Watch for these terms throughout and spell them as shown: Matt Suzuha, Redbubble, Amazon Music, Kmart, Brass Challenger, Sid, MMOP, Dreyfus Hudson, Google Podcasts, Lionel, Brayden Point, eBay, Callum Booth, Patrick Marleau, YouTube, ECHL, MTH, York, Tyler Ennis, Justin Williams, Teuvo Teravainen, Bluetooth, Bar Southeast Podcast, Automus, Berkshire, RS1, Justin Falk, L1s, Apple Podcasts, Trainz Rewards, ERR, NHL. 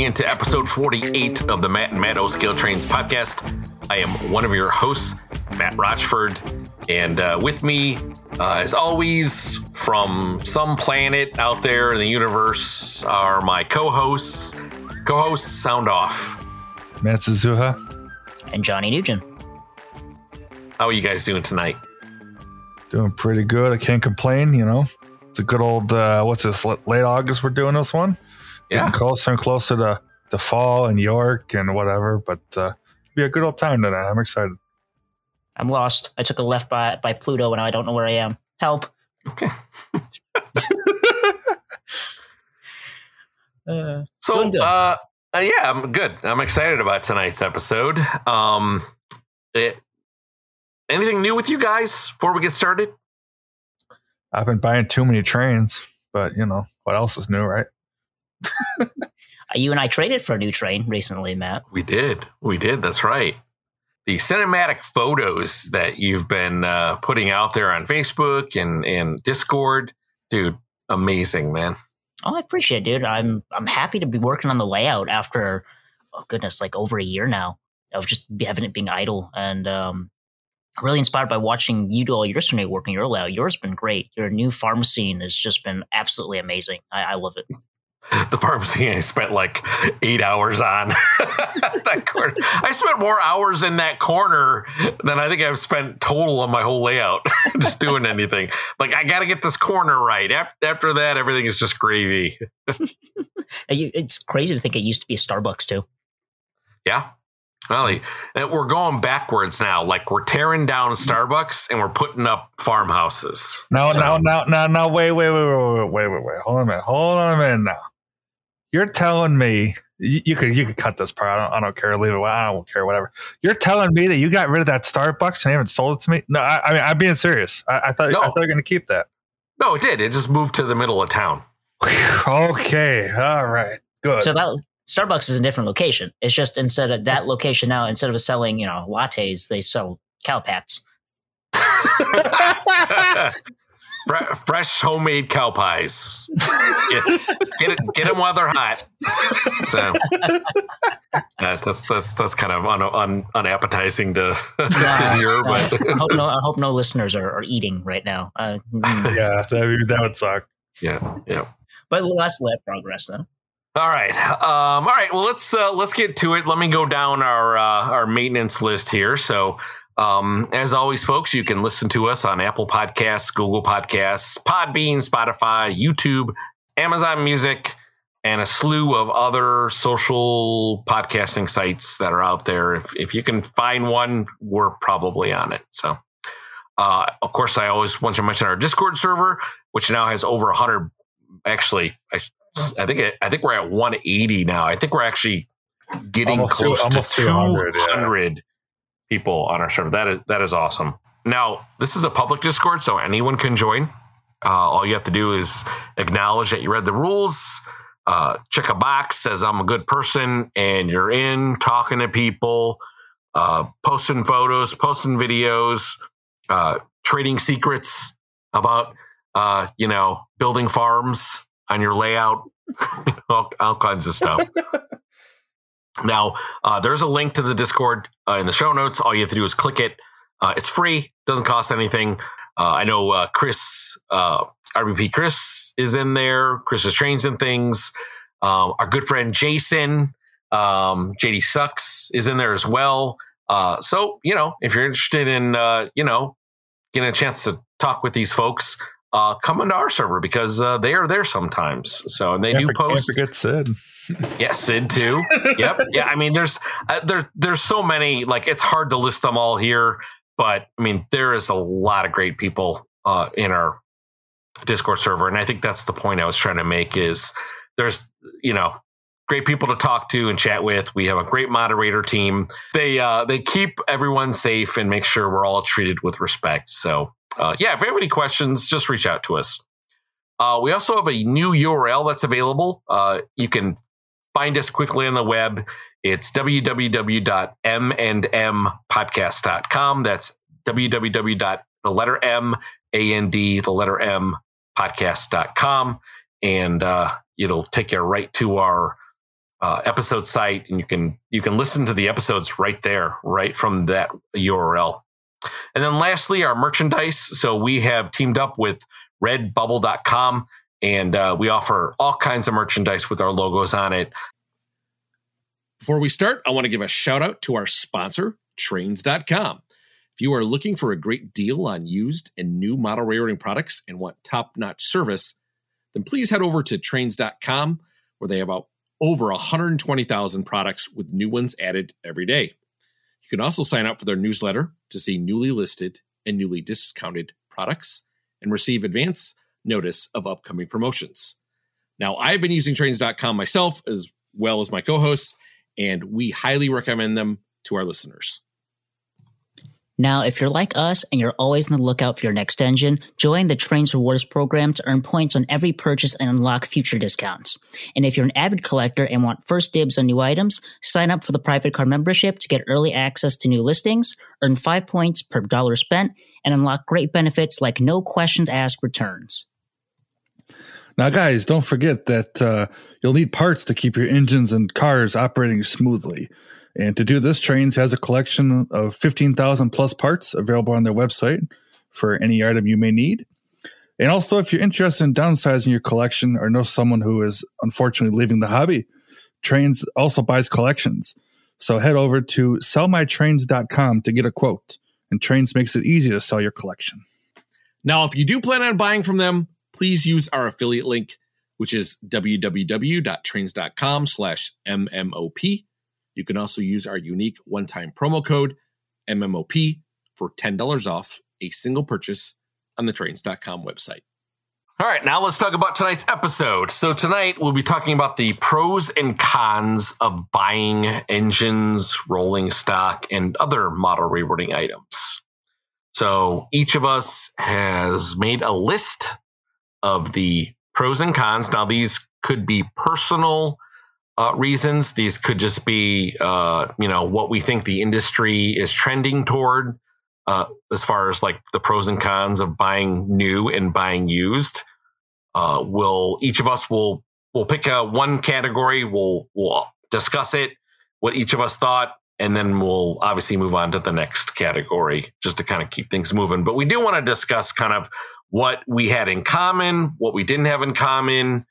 tuning in to episode 48 of the Matt and Matt O'Scale Trainz podcast. I am one of your hosts, Matt Rochford, and with me, as always, from some planet out there in the universe are my co-hosts. Sound off. Matt Suzuha. And Johnny Nugent. How are you guys doing tonight? Doing pretty good. I can't complain, you know. It's a good old, what's this, late August we're doing this one? Yeah. Getting closer and closer to fall and York and whatever, but it'll be a good old time tonight. I'm excited. I'm lost. I took a left by Pluto and I don't know where I am. Help. Okay. Yeah, I'm good. I'm excited about tonight's episode. Anything new with you guys before we get started? I've been buying too many Trainz, but you know, what else is new, right? You and I traded for a new Trainz recently, Matt. We did. That's right. The cinematic photos that you've been putting out there on Facebook and Discord, dude, amazing, man. Oh, I appreciate it, dude. I'm happy to be working on the layout after, oh goodness, like over a year now of just having it being idle, and really inspired by watching you do all your Sunday work and your layout. Yours has been great. Your new farm scene has just been absolutely amazing. I love it. The farm scene I spent like 8 hours on. That corner. I spent more hours in that corner than I think I've spent total on my whole layout, just doing anything. Like, I got to get this corner right. After that, everything is just gravy. It's crazy to think it used to be a Starbucks too. Yeah. Well, we're going backwards now. Like, we're tearing down Starbucks and we're putting up farmhouses. No, wait. Hold on a minute now. You're telling me you could cut this part. I don't care. Leave it. I don't care. Whatever. You're telling me that you got rid of that Starbucks and haven't sold it to me? No, I mean, I'm being serious. I thought you were going to keep that. No, it did. It just moved to the middle of town. Okay. All right. Good. So that Starbucks is a different location. It's just instead of that location now, instead of selling, you know, lattes, they sell cowpats. Fresh homemade cow pies. Get them while they're hot. So that's kind of unappetizing to hear. But I hope no listeners are eating right now. Yeah, that would suck. Yeah. But that's lab progress, though. All right. Well, let's get to it. Let me go down our maintenance list here. So, as always, folks, you can listen to us on Apple Podcasts, Google Podcasts, Podbean, Spotify, YouTube, Amazon Music, and a slew of other social podcasting sites that are out there. If you can find one, we're probably on it. So, of course, I always want to mention our Discord server, which now has over 100. Actually, I think we're at 180 now. I think we're actually getting close to 200 people on our server. That is awesome. Now, this is a public Discord, so anyone can join. All you have to do is acknowledge that you read the rules, check a box, says I'm a good person, and you're in, talking to people, posting photos, posting videos, trading secrets about, building farms on your layout, all kinds of stuff. Now, there's a link to the Discord in the show notes. All you have to do is click it. It's free. Doesn't cost anything. I know Chris, RBP Chris is in there. Chris is Trainz and things. Our good friend Jason, JD Sucks is in there as well. So, if you're interested in, getting a chance to talk with these folks, come into our server because they are there sometimes. So, and they do post. Can't forget Sid. Yeah, Sid too. Yep. Yeah, I mean, there's so many. Like, it's hard to list them all here, but I mean, there is a lot of great people in our Discord server, and I think that's the point I was trying to make. Is there's great people to talk to and chat with. We have a great moderator team. They keep everyone safe and make sure we're all treated with respect. So. If you have any questions, just reach out to us. We also have a new URL that's available. You can find us quickly on the web. It's www.mandmpodcast.com. That's www.mandmpodcast.com. And it'll take you right to our episode site, and you can listen to the episodes right there, right from that URL. And then lastly, our merchandise. So we have teamed up with redbubble.com, and we offer all kinds of merchandise with our logos on it. Before we start, I want to give a shout out to our sponsor, Trainz.com. If you are looking for a great deal on used and new model railroading products and want top-notch service, then please head over to Trainz.com, where they have over 120,000 products with new ones added every day. You can also sign up for their newsletter to see newly listed and newly discounted products and receive advance notice of upcoming promotions. Now, I've been using Trainz.com myself as well as my co-hosts, and we highly recommend them to our listeners. Now, if you're like us and you're always on the lookout for your next engine, join the Trainz Rewards program to earn points on every purchase and unlock future discounts. And if you're an avid collector and want first dibs on new items, sign up for the private card membership to get early access to new listings, earn 5 points per dollar spent, and unlock great benefits like no questions asked returns. Now, guys, don't forget that you'll need parts to keep your engines and cars operating smoothly. And to do this, Trainz has a collection of 15,000 plus parts available on their website for any item you may need. And also, if you're interested in downsizing your collection or know someone who is unfortunately leaving the hobby, Trainz also buys collections. So head over to sellmytrainz.com to get a quote. And Trainz makes it easy to sell your collection. Now, if you do plan on buying from them, please use our affiliate link, which is www.trainz.com/MMOP. You can also use our unique one-time promo code MMOP for $10 off a single purchase on the Trainz.com website. All right, now let's talk about tonight's episode. So tonight we'll be talking about the pros and cons of buying engines, rolling stock, and other model railroading items. So each of us has made a list of the pros and cons. Now these could be personal reasons. These could just be, what we think the industry is trending toward as far as like the pros and cons of buying new and buying used. We'll pick one category. We'll discuss it, what each of us thought, and then we'll obviously move on to the next category just to kind of keep things moving. But we do want to discuss kind of what we had in common, what we didn't have in common,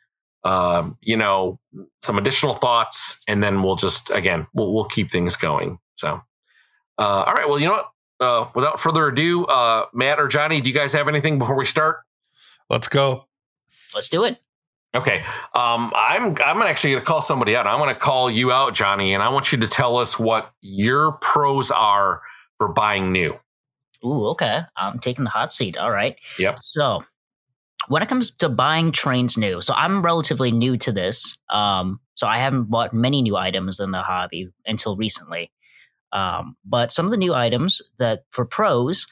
some additional thoughts, and then we'll just, again, we'll keep things going. So, all right. Well, you know what? Without further ado, Matt or Johnny, do you guys have anything before we start? Let's go. Let's do it. Okay. I'm actually going to call somebody out. I want to call you out, Johnny, and I want you to tell us what your pros are for buying new. Ooh, okay. I'm taking the hot seat. All right. Yep. So, when it comes to buying Trainz new, so I'm relatively new to this. So I haven't bought many new items in the hobby until recently. But some of the new items that for pros,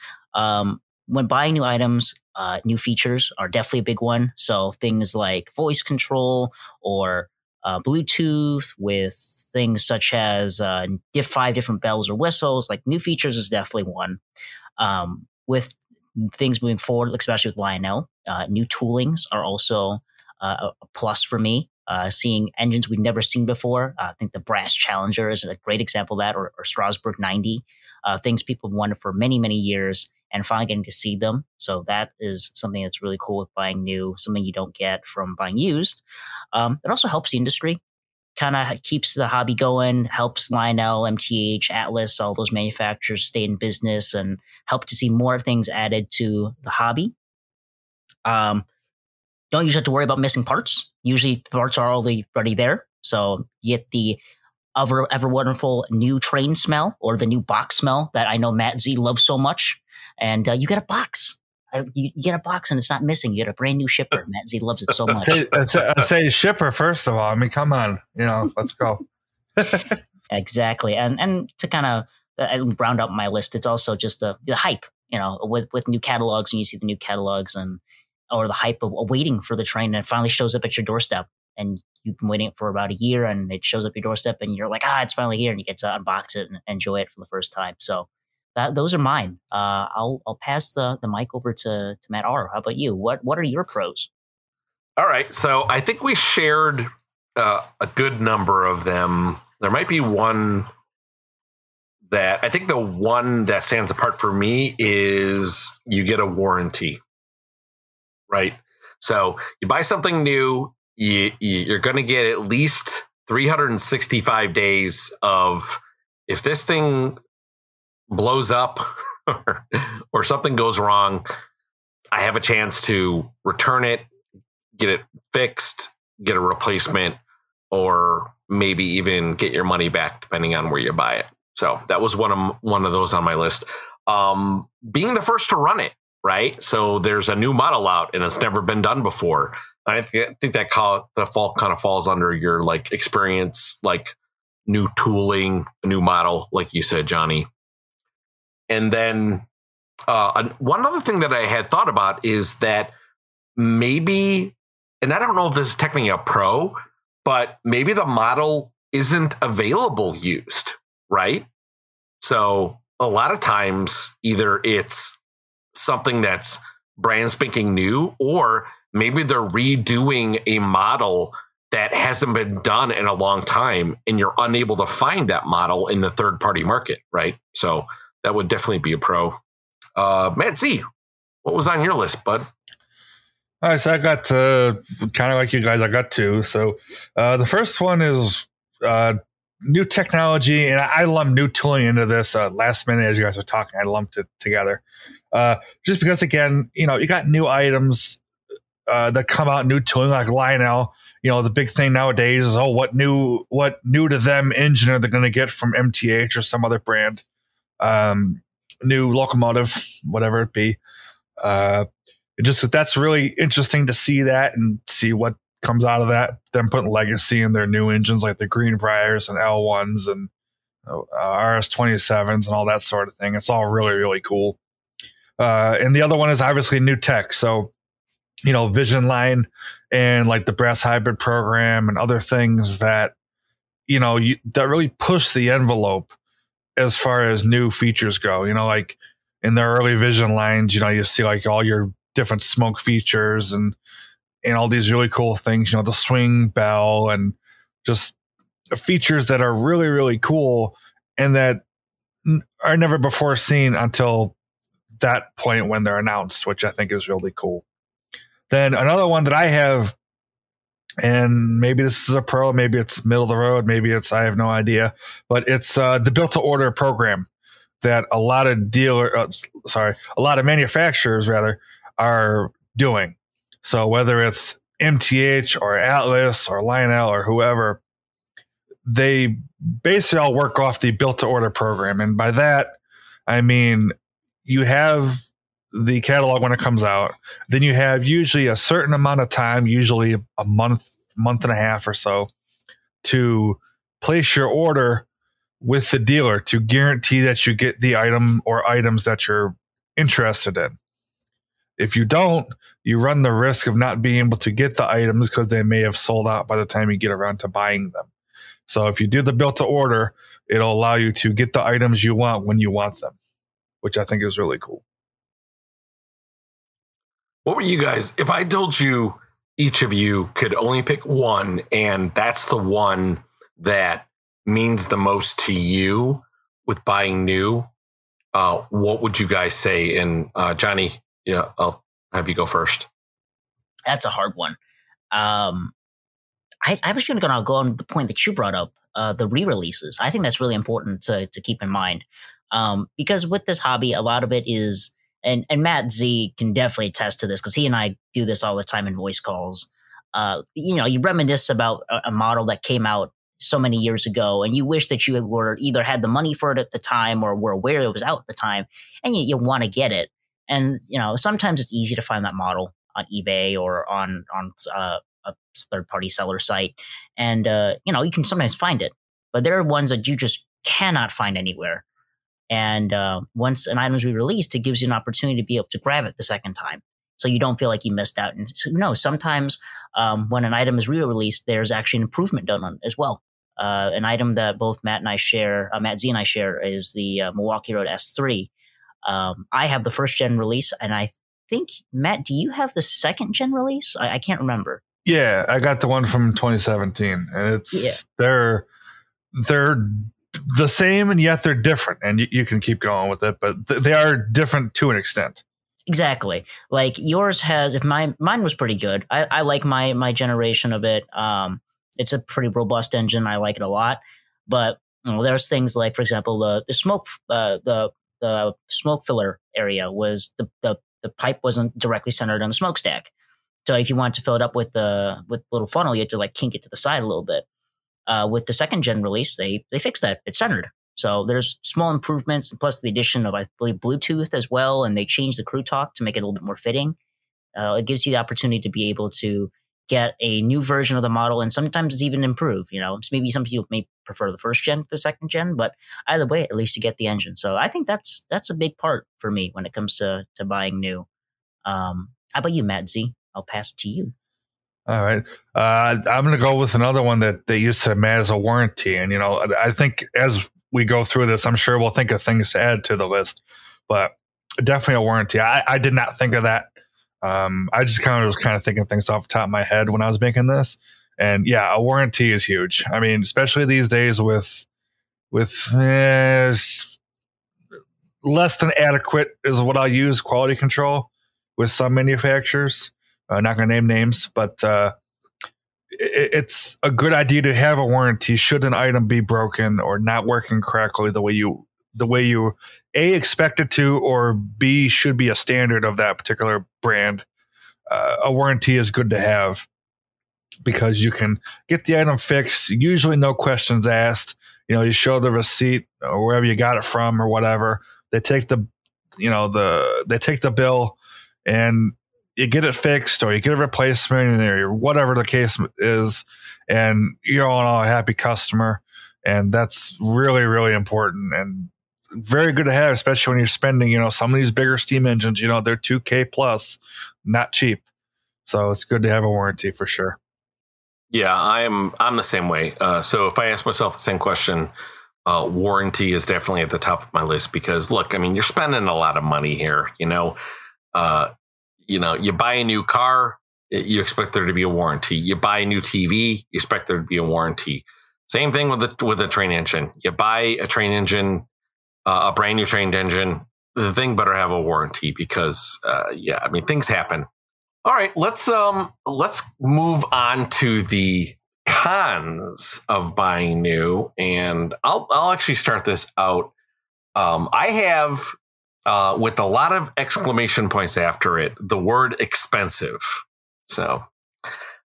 when buying new items, new features are definitely a big one. So things like voice control or Bluetooth with things such as 5 different bells or whistles, like new features is definitely one. With things moving forward, especially with Lionel, new toolings are also a plus for me. Seeing engines we've never seen before. I think the Brass Challenger is a great example of that, or Strasbourg 90. Things people have wanted for many, many years and finally getting to see them. So that is something that's really cool with buying new, something you don't get from buying used. It also helps the industry, kind of keeps the hobby going, helps Lionel, MTH, Atlas, all those manufacturers stay in business and help to see more things added to the hobby. Don't usually have to worry about missing parts. Usually parts are already there. So you get the ever wonderful new Trainz smell or the new box smell that I know Matt Z loves so much. And you get a box. You get a box and it's not missing. You get a brand new shipper. Matt Z loves it so much. I say shipper, first of all. I mean, come on. Let's go. Exactly. And to kind of round up my list, it's also just the hype, with new catalogs, and you see the new catalogs or the hype of waiting for the train, and it finally shows up at your doorstep, and you've been waiting for about a year and it shows up your doorstep and you're like, it's finally here, and you get to unbox it and enjoy it for the first time. So those are mine. I'll pass the mic over to Matt R. How about you? What are your pros? All right. So I think we shared a good number of them. There might be one that I think the one that stands apart for me is you get a warranty, right? So you buy something new, you're going to get at least 365 days of, if this thing blows up or something goes wrong, I have a chance to return it, get it fixed, get a replacement, or maybe even get your money back depending on where you buy it. So that was one of those on my list. Being the first to run it, right? So there's a new model out and it's never been done before. I think that the fault kind of falls under your like experience, like new tooling, new model, like you said, Johnny. And then one other thing that I had thought about is that maybe, and I don't know if this is technically a pro, but maybe the model isn't available used, right? So a lot of times either it's something that's brand spanking new, or maybe they're redoing a model that hasn't been done in a long time and you're unable to find that model in the third party market, right? So that would definitely be a pro. Matt Z, what was on your list, bud? All right, so I got kind of like you guys, I got two. So the first one is new technology, and I lumped new tooling into this last minute as you guys were talking. I lumped it together just because, again, you know, you got new items that come out, new tooling like Lionel. You know, the big thing nowadays is, oh, what new to them engine are they going to get from MTH or some other brand? New locomotive, whatever it be. It just, that's really interesting to see that and see what comes out of that. Them putting Legacy in their new engines like the Greenbriers and L1s and RS27s and all that sort of thing. It's all really, really cool. And the other one is obviously new tech. So, you know, Vision Line and like the Brass Hybrid program and other things that, you know, that really push the envelope as far as new features go. You know, like in the early Vision lines, you know, you see like all your different smoke features and all these really cool things, you know, the swing bell and just features that are really, really cool and that are never before seen until that point when they're announced, which I think is really cool. Then another one that I have, and maybe this is a pro, maybe it's middle of the road, maybe it's, I have no idea, but it's the built to order program that a lot of manufacturers rather are doing. So whether it's MTH or Atlas or Lionel or whoever, they basically all work off the built to order program. And by that, I mean, you have the catalog when it comes out, then you have usually a certain amount of time, usually a month and a half or so, to place your order with the dealer to guarantee that you get the item or items that you're interested in. If you don't, you run the risk of not being able to get the items because they may have sold out by the time you get around to buying them. So if you do the built to order, it'll allow you to get the items you want when you want them, which I think is really cool. What were you guys, if I told you each of you could only pick one and that's the one that means the most to you with buying new, what would you guys say? And Johnny, yeah, I'll have you go first. That's a hard one. I was going to go on the point that you brought up, the re-releases. I think that's really important to keep in mind because with this hobby, a lot of it is, And Matt Z can definitely attest to this because he and I do this all the time in voice calls. You know, you reminisce about a model that came out so many years ago and you wish that you were either had the money for it at the time or were aware it was out at the time and you want to get it. And, you know, sometimes it's easy to find that model on eBay or on a third-party seller site. And, you know, you can sometimes find it. But there are ones that you just cannot find anywhere. And once an item is re-released, it gives you an opportunity to be able to grab it the second time. So you don't feel like you missed out. And so, no, sometimes when an item is re-released, there's actually an improvement done on it as well. An item that both Matt Z and I share is the Milwaukee Road S3. I have the first gen release and I think, Matt, do you have the second gen release? I can't remember. Yeah, I got the one from 2017, and it's they're the same, and yet they're different. And you can keep going with it, but they are different to an extent. Exactly. Like yours has, if mine was pretty good. I like my generation of it. It's a pretty robust engine. I like it a lot. But you know, there's things like, for example, the smoke filler area was the pipe wasn't directly centered on the smokestack. So if you want to fill it up with a little funnel, you had to like kink it to the side a little bit. With the second gen release, they fixed that. It's centered. So there's small improvements, plus the addition of, I believe, Bluetooth as well. And they changed the crew talk to make it a little bit more fitting. It gives you the opportunity to be able to get a new version of the model. And sometimes it's even improved, you know, so maybe some people may prefer the first gen to the second gen, but either way, at least you get the engine. So I think that's a big part for me when it comes to buying new. How about you, Matt Z? I'll pass it to you. All right. I'm going to go with another one that they used to add as a warranty. And, you know, I think as we go through this, I'm sure we'll think of things to add to the list, but definitely a warranty. I did not think of that. I just was thinking things off the top of my head when I was making this, and yeah, a warranty is huge. I mean, especially these days with less than adequate is what I'll use quality control with some manufacturers. Not going to name names, but it's a good idea to have a warranty should an item be broken or not working correctly the way you A, expect it to, or B, should be a standard of that particular brand. A warranty is good to have because you can get the item fixed, usually no questions asked. You know, you show the receipt or wherever you got it from or whatever. They take the bill, and you get it fixed or you get a replacement or whatever the case is, and you're all a happy customer. And that's really, really important and very good to have, especially when you're spending, you know, some of these bigger steam engines, you know, they're $2,000 plus, not cheap. So it's good to have a warranty for sure. Yeah, I'm the same way. So if I ask myself the same question, warranty is definitely at the top of my list because, look, I mean, you're spending a lot of money here, you know. You buy a new car, you expect there to be a warranty. You buy a new TV, you expect there to be a warranty. Same thing with a train engine. You buy a train engine, a brand new trained engine, the thing better have a warranty because, things happen. All right, let's move on to the cons of buying new, and I'll actually start this out. I have with a lot of exclamation points after it, the word expensive. So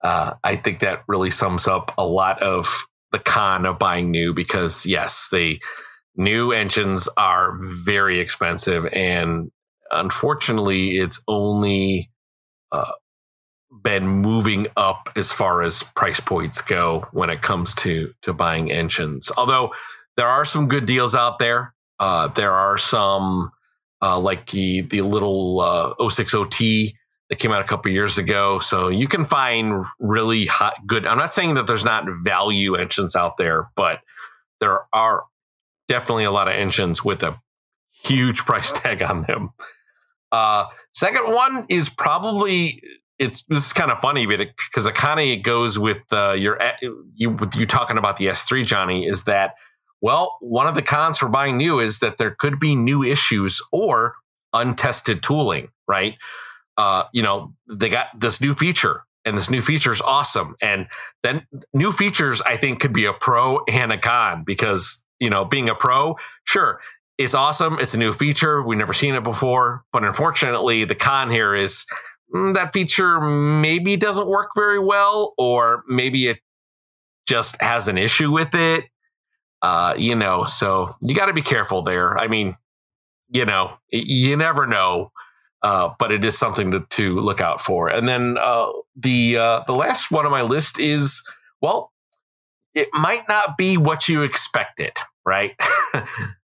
I think that really sums up a lot of the con of buying new because, yes, the new engines are very expensive. And unfortunately, it's only been moving up as far as price points go when it comes to buying engines. Although there are some good deals out there. There are some like the little 060T that came out a couple of years ago. So you can find really good. I'm not saying that there's not value engines out there, but there are definitely a lot of engines with a huge price tag on them. Second one is probably this is kind of funny, but because it kind of goes with you talking about the S3, Johnny, is that, well, one of the cons for buying new is that there could be new issues or untested tooling, right? They got this new feature, and this new feature is awesome. And then new features, I think, could be a pro and a con because, you know, being a pro, sure, it's awesome. It's a new feature. We've never seen it before. But unfortunately, the con here is that feature maybe doesn't work very well, or maybe it just has an issue with it. So you got to be careful there. I mean, you never know. But it is something to look out for. And then the last one on my list is, well, it might not be what you expected, right?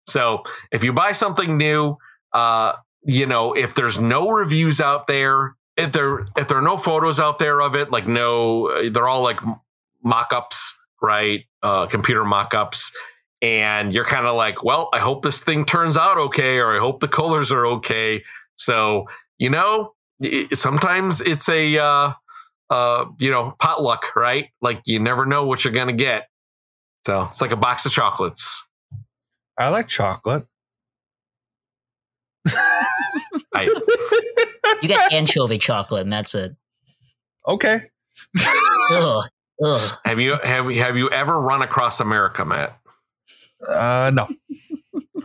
So if you buy something new, if there's no reviews out there, if there are no photos out there of it, like they're all like mock-ups, right? Computer mock-ups. And you're kind of like, well, I hope this thing turns out okay, or I hope the colors are okay. So, sometimes it's a potluck, right? Like, you never know what you're going to get. So it's like a box of chocolates. I like chocolate. You got anchovy chocolate, and that's it. Okay. Ugh. Have you ever run across America, Matt? No.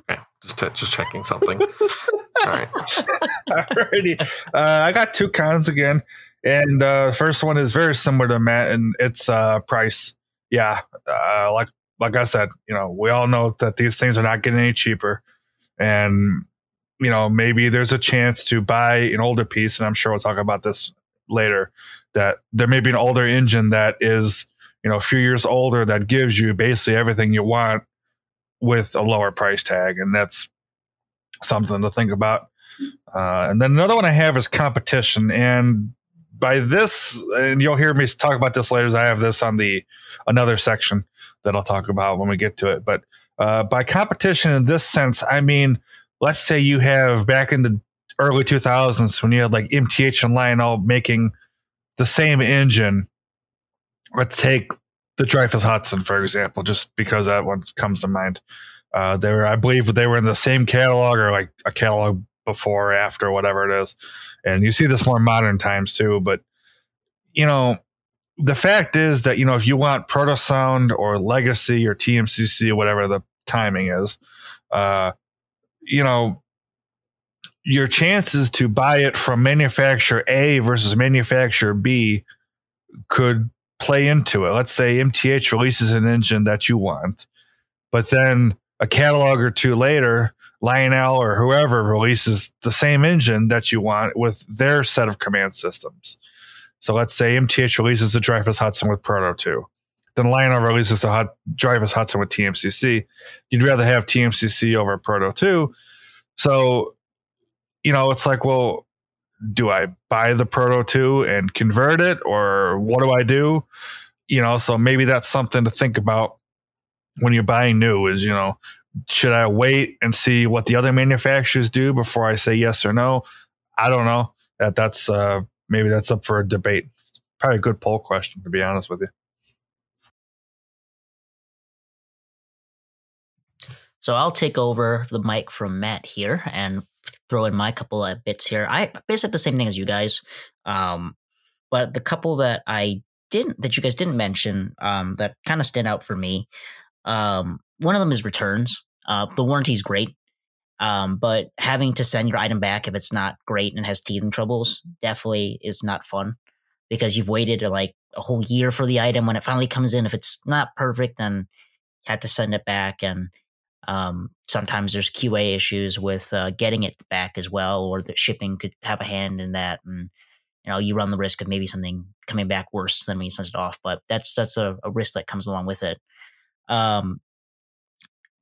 Okay, just checking something. All right. Alrighty. I got two cons again, and the first one is very similar to Matt, and it's price. Yeah, like I said, we all know that these things are not getting any cheaper, and maybe there's a chance to buy an older piece, and I'm sure we'll talk about this later, that there may be an older engine that is, a few years older that gives you basically everything you want with a lower price tag. And that's something to think about. And then another one I have is competition. And by this, and you'll hear me talk about this later, as I have this on another section that I'll talk about when we get to it. But by competition in this sense, I mean, let's say you have back in the early 2000s when you had like MTH and Lionel making the same engine. Let's take the Dreyfus Hudson, for example, just because that one comes to mind. I believe they were in the same catalog, or like a catalog before, after, whatever it is. And you see this more modern times too. But, the fact is that, if you want Protosound or Legacy or TMCC, whatever the timing is, your chances to buy it from manufacturer A versus manufacturer B could play into it. Let's say MTH releases an engine that you want, but then a catalog or two later, Lionel or whoever releases the same engine that you want with their set of command systems. So let's say MTH releases the Dreyfus Hudson with Proto 2. Then Lionel releases the Dreyfus Hudson with TMCC. You'd rather have TMCC over Proto 2. So, it's like, well, do I buy the Proto 2 and convert it, or what do I do? So maybe that's something to think about when you're buying new is, should I wait and see what the other manufacturers do before I say yes or no? I don't know. That's maybe that's up for a debate. It's probably a good poll question, to be honest with you. So I'll take over the mic from Matt here and throw in my couple of bits here. I basically the same thing as you guys, but the couple that you guys didn't mention that kind of stand out for me. One of them is returns. The warranty is great, but having to send your item back if it's not great and has teething troubles definitely is not fun, because you've waited like a whole year for the item. When it finally comes in, if it's not perfect, then you have to send it back. And sometimes there's QA issues with getting it back as well, or the shipping could have a hand in that, and you run the risk of maybe something coming back worse than when you sent it off. But that's a risk that comes along with it.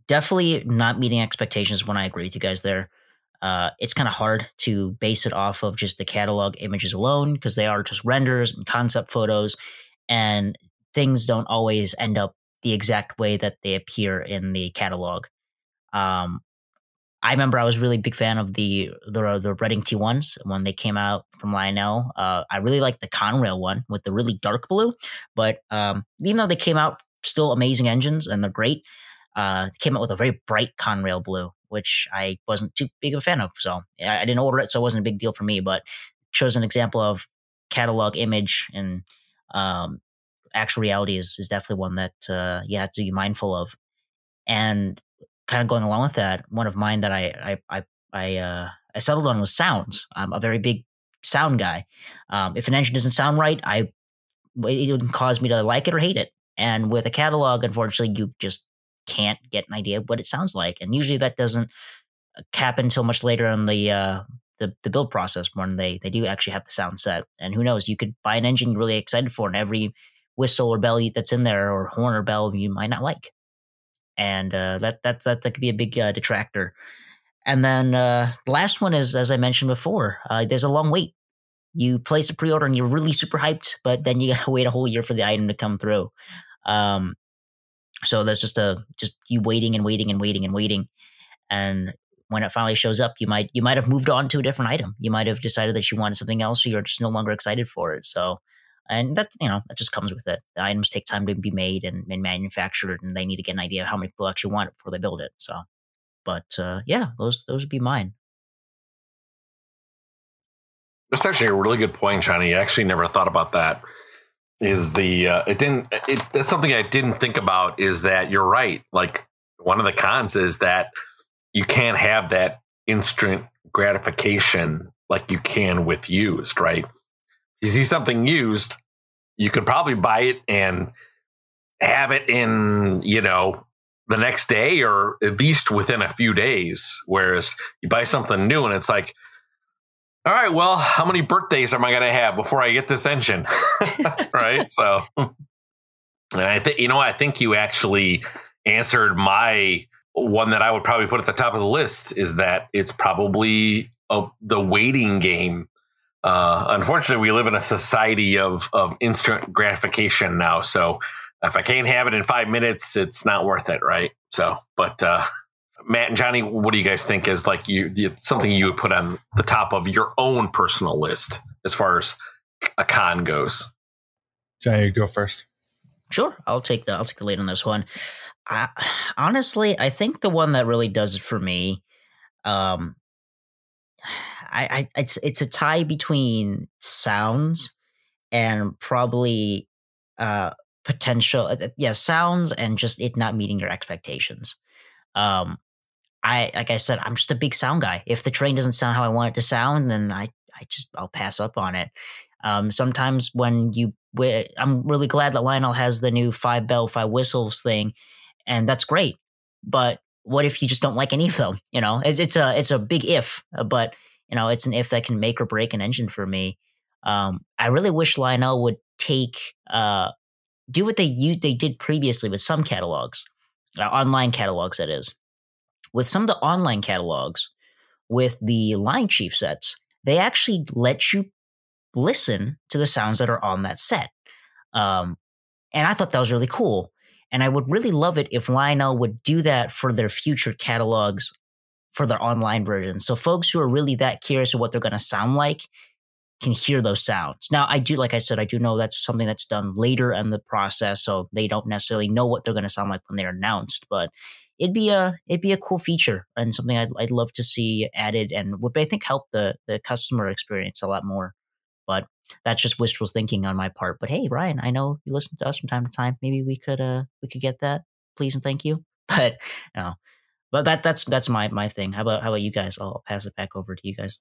Definitely not meeting expectations. When I agree with you guys there, it's kind of hard to base it off of just the catalog images alone, because they are just renders and concept photos, and things don't always end up the exact way that they appear in the catalog. I remember I was really big fan of the Redding T1s when they came out from Lionel. I really liked the Conrail one with the really dark blue, but even though they came out still amazing engines and they're great, they came out with a very bright Conrail blue, which I wasn't too big of a fan of. So I didn't order it, so it wasn't a big deal for me, but it shows an example of catalog image and actual reality is definitely one that you have to be mindful of. And kind of going along with that, one of mine that I settled on was sounds. I'm a very big sound guy. If an engine doesn't sound right, it wouldn't cause me to like it or hate it. And with a catalog, unfortunately, you just can't get an idea of what it sounds like. And usually that doesn't happen until much later in the build process when they do actually have the sound set. And who knows, you could buy an engine you're really excited for, and every whistle or bell that's in there, or horn or bell, you might not like, and that could be a big detractor. And then the last one is, as I mentioned before, there's a long wait. You place a pre-order and you're really super hyped, but then you gotta wait a whole year for the item to come through. So that's just you waiting and waiting and waiting and waiting, and when it finally shows up, you might have moved on to a different item. You might have decided that you wanted something else, or you're just no longer excited for it. So And that, you know, that just comes with it. The items take time to be made and manufactured, and they need to get an idea of how many people actually want it before they build it. So, but yeah, those would be mine. That's actually a really good point, Johnny. I actually never thought about that. That's something I didn't think about, is that you're right. Like, one of the cons is that you can't have that instant gratification like you can with used, right? You see something used, you could probably buy it and have it in, you know, the next day or at least within a few days. Whereas you buy something new and it's like, all right, well, how many birthdays am I going to have before I get this engine? Right. So, and I think you actually answered my one that I would probably put at the top of the list, is that it's probably the waiting game. Unfortunately, we live in a society of instant gratification now. So if I can't have it in 5 minutes, it's not worth it. Right. So, but, Matt and Johnny, what do you guys think is like something you would put on the top of your own personal list as far as a con goes? Johnny, you go first. Sure, I'll take the lead on this one. Honestly, I think the one that really does it for me, it's a tie between sounds and probably potential. Yeah, sounds and just it not meeting your expectations. Like I said, I'm just a big sound guy. If the train doesn't sound how I want it to sound, then I'll pass up on it. Sometimes I'm really glad that Lionel has the new 5 bell, 5 whistles thing, and that's great. But what if you just don't like any of them? You know, it's a big if, but you know, it's an if that can make or break an engine for me. I really wish Lionel would do what they did previously with some catalogs. Online catalogs, that is. With some of the online catalogs, with the line chief sets, they actually let you listen to the sounds that are on that set. And I thought that was really cool. And I would really love it if Lionel would do that for their future catalogs, for their online versions. So folks who are really that curious of what they're going to sound like can hear those sounds. Now, I do know that's something that's done later in the process, so they don't necessarily know what they're going to sound like when they're announced, but it'd be a cool feature and something I'd love to see added, and would, I think, help the customer experience a lot more. But that's just wishful thinking on my part. But hey, Ryan, I know you listen to us from time to time. Maybe we could get that, please and thank you. But no, but that's my thing. How about you guys? I'll pass it back over to you guys.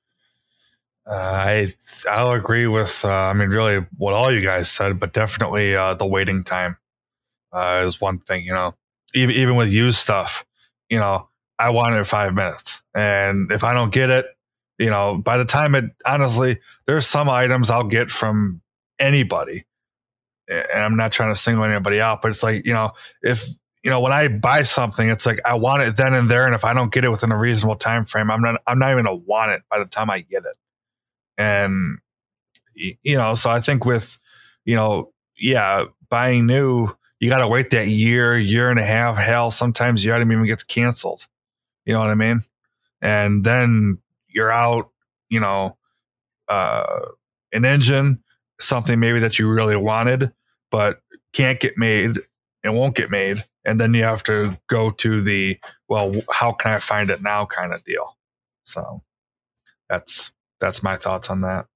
I'll agree with really what all you guys said, but definitely the waiting time is one thing. You know, even with used stuff, you know, I want it in 5 minutes, and if I don't get it, you know, by the time it, honestly, there's some items I'll get from anybody, and I'm not trying to single anybody out, but it's like, you know, if you know, when I buy something, it's like I want it then and there, and if I don't get it within a reasonable time frame, I'm not even gonna want it by the time I get it. And, you know, so I think with, you know, yeah, buying new, you got to wait that year and a half. Hell, sometimes your item even gets canceled. You know what I mean? And then you're out, you know, an engine, something maybe that you really wanted, but can't get made and won't get made. And then you have to go to the, well, how can I find it now kind of deal? So that's my thoughts on that.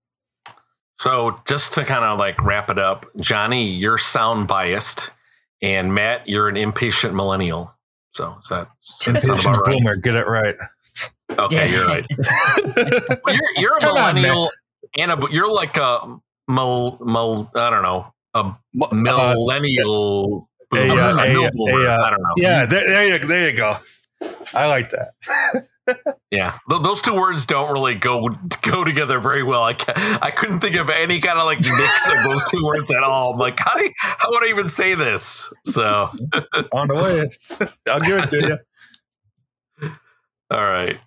So just to kind of like wrap it up, Johnny, you're sound biased, and Matt, you're an impatient millennial. So is that impatient boomer? Right? Get it right. Okay, you're right. You're a millennial, you're like a I don't know, a millennial. Boomer. I don't know. Yeah, there you go. I like that. Yeah, those two words don't really go together very well. I couldn't think of any kind of like mix of those two words at all. I'm like, how would I even say this? So on the way, I'll give it to you. All right.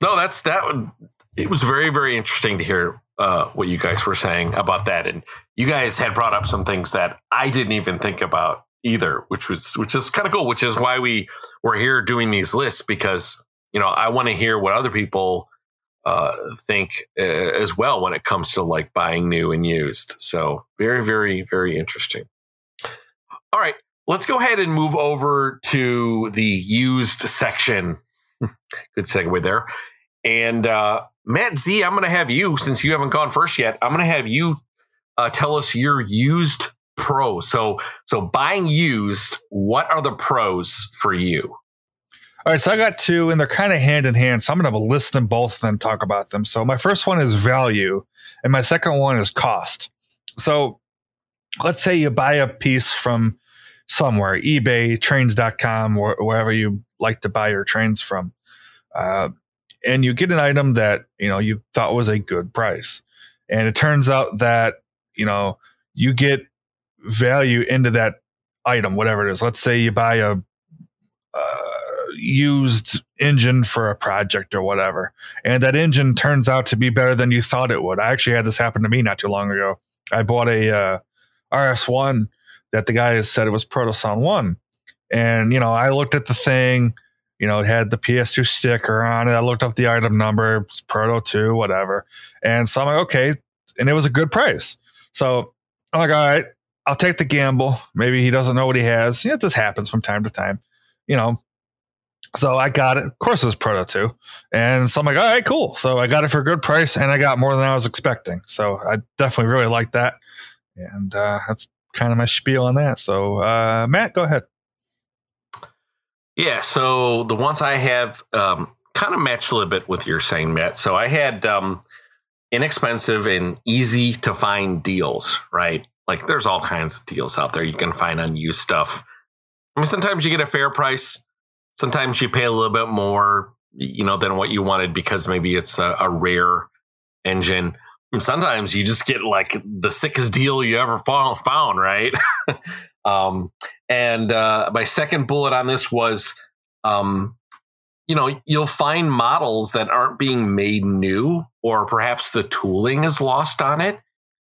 No, it was very, very interesting to hear what you guys were saying about that, and you guys had brought up some things that I didn't even think about either, which is kind of cool. Which is why we were here doing these lists, because, you know, I want to hear what other people think as well when it comes to like buying new and used. So very, very, very interesting. All right, let's go ahead and move over to the used section. Good segue there. And Matt Z, I'm going to have you, since you haven't gone first yet, I'm going to have you tell us your used pro. So buying used, what are the pros for you? All right, so I got two, and they're kind of hand in hand. So I'm going to list them both and then talk about them. So my first one is value, and my second one is cost. So let's say you buy a piece from somewhere, eBay, Trainz.com, or wherever you like to buy your Trainz from, and you get an item that you thought was a good price, and it turns out that you get value into that item, whatever it is. Let's say you buy a used engine for a project or whatever, and that engine turns out to be better than you thought it would. I actually had this happen to me not too long ago. I bought a RS1 that the guy said it was Protosound 1, and I looked at the thing, it had the PS2 sticker on it. I looked up the item number, it was Proto 2, whatever, and so I'm like, okay, and it was a good price. So I'm like, all right, I'll take the gamble. Maybe he doesn't know what he has. This happens from time to time, So I got it. Of course, it was Proto 2. And so I'm like, all right, cool. So I got it for a good price, and I got more than I was expecting. So I definitely really liked that. And that's kind of my spiel on that. So, Matt, go ahead. Yeah, so the ones I have kind of match a little bit with your saying, Matt. So I had inexpensive and easy to find deals, right? Like there's all kinds of deals out there you can find on used stuff. I mean, sometimes you get a fair price. Sometimes you pay a little bit more, than what you wanted because maybe it's a rare engine. And sometimes you just get like the sickest deal you ever found, right? And my second bullet on this was, you'll find models that aren't being made new, or perhaps the tooling is lost on it.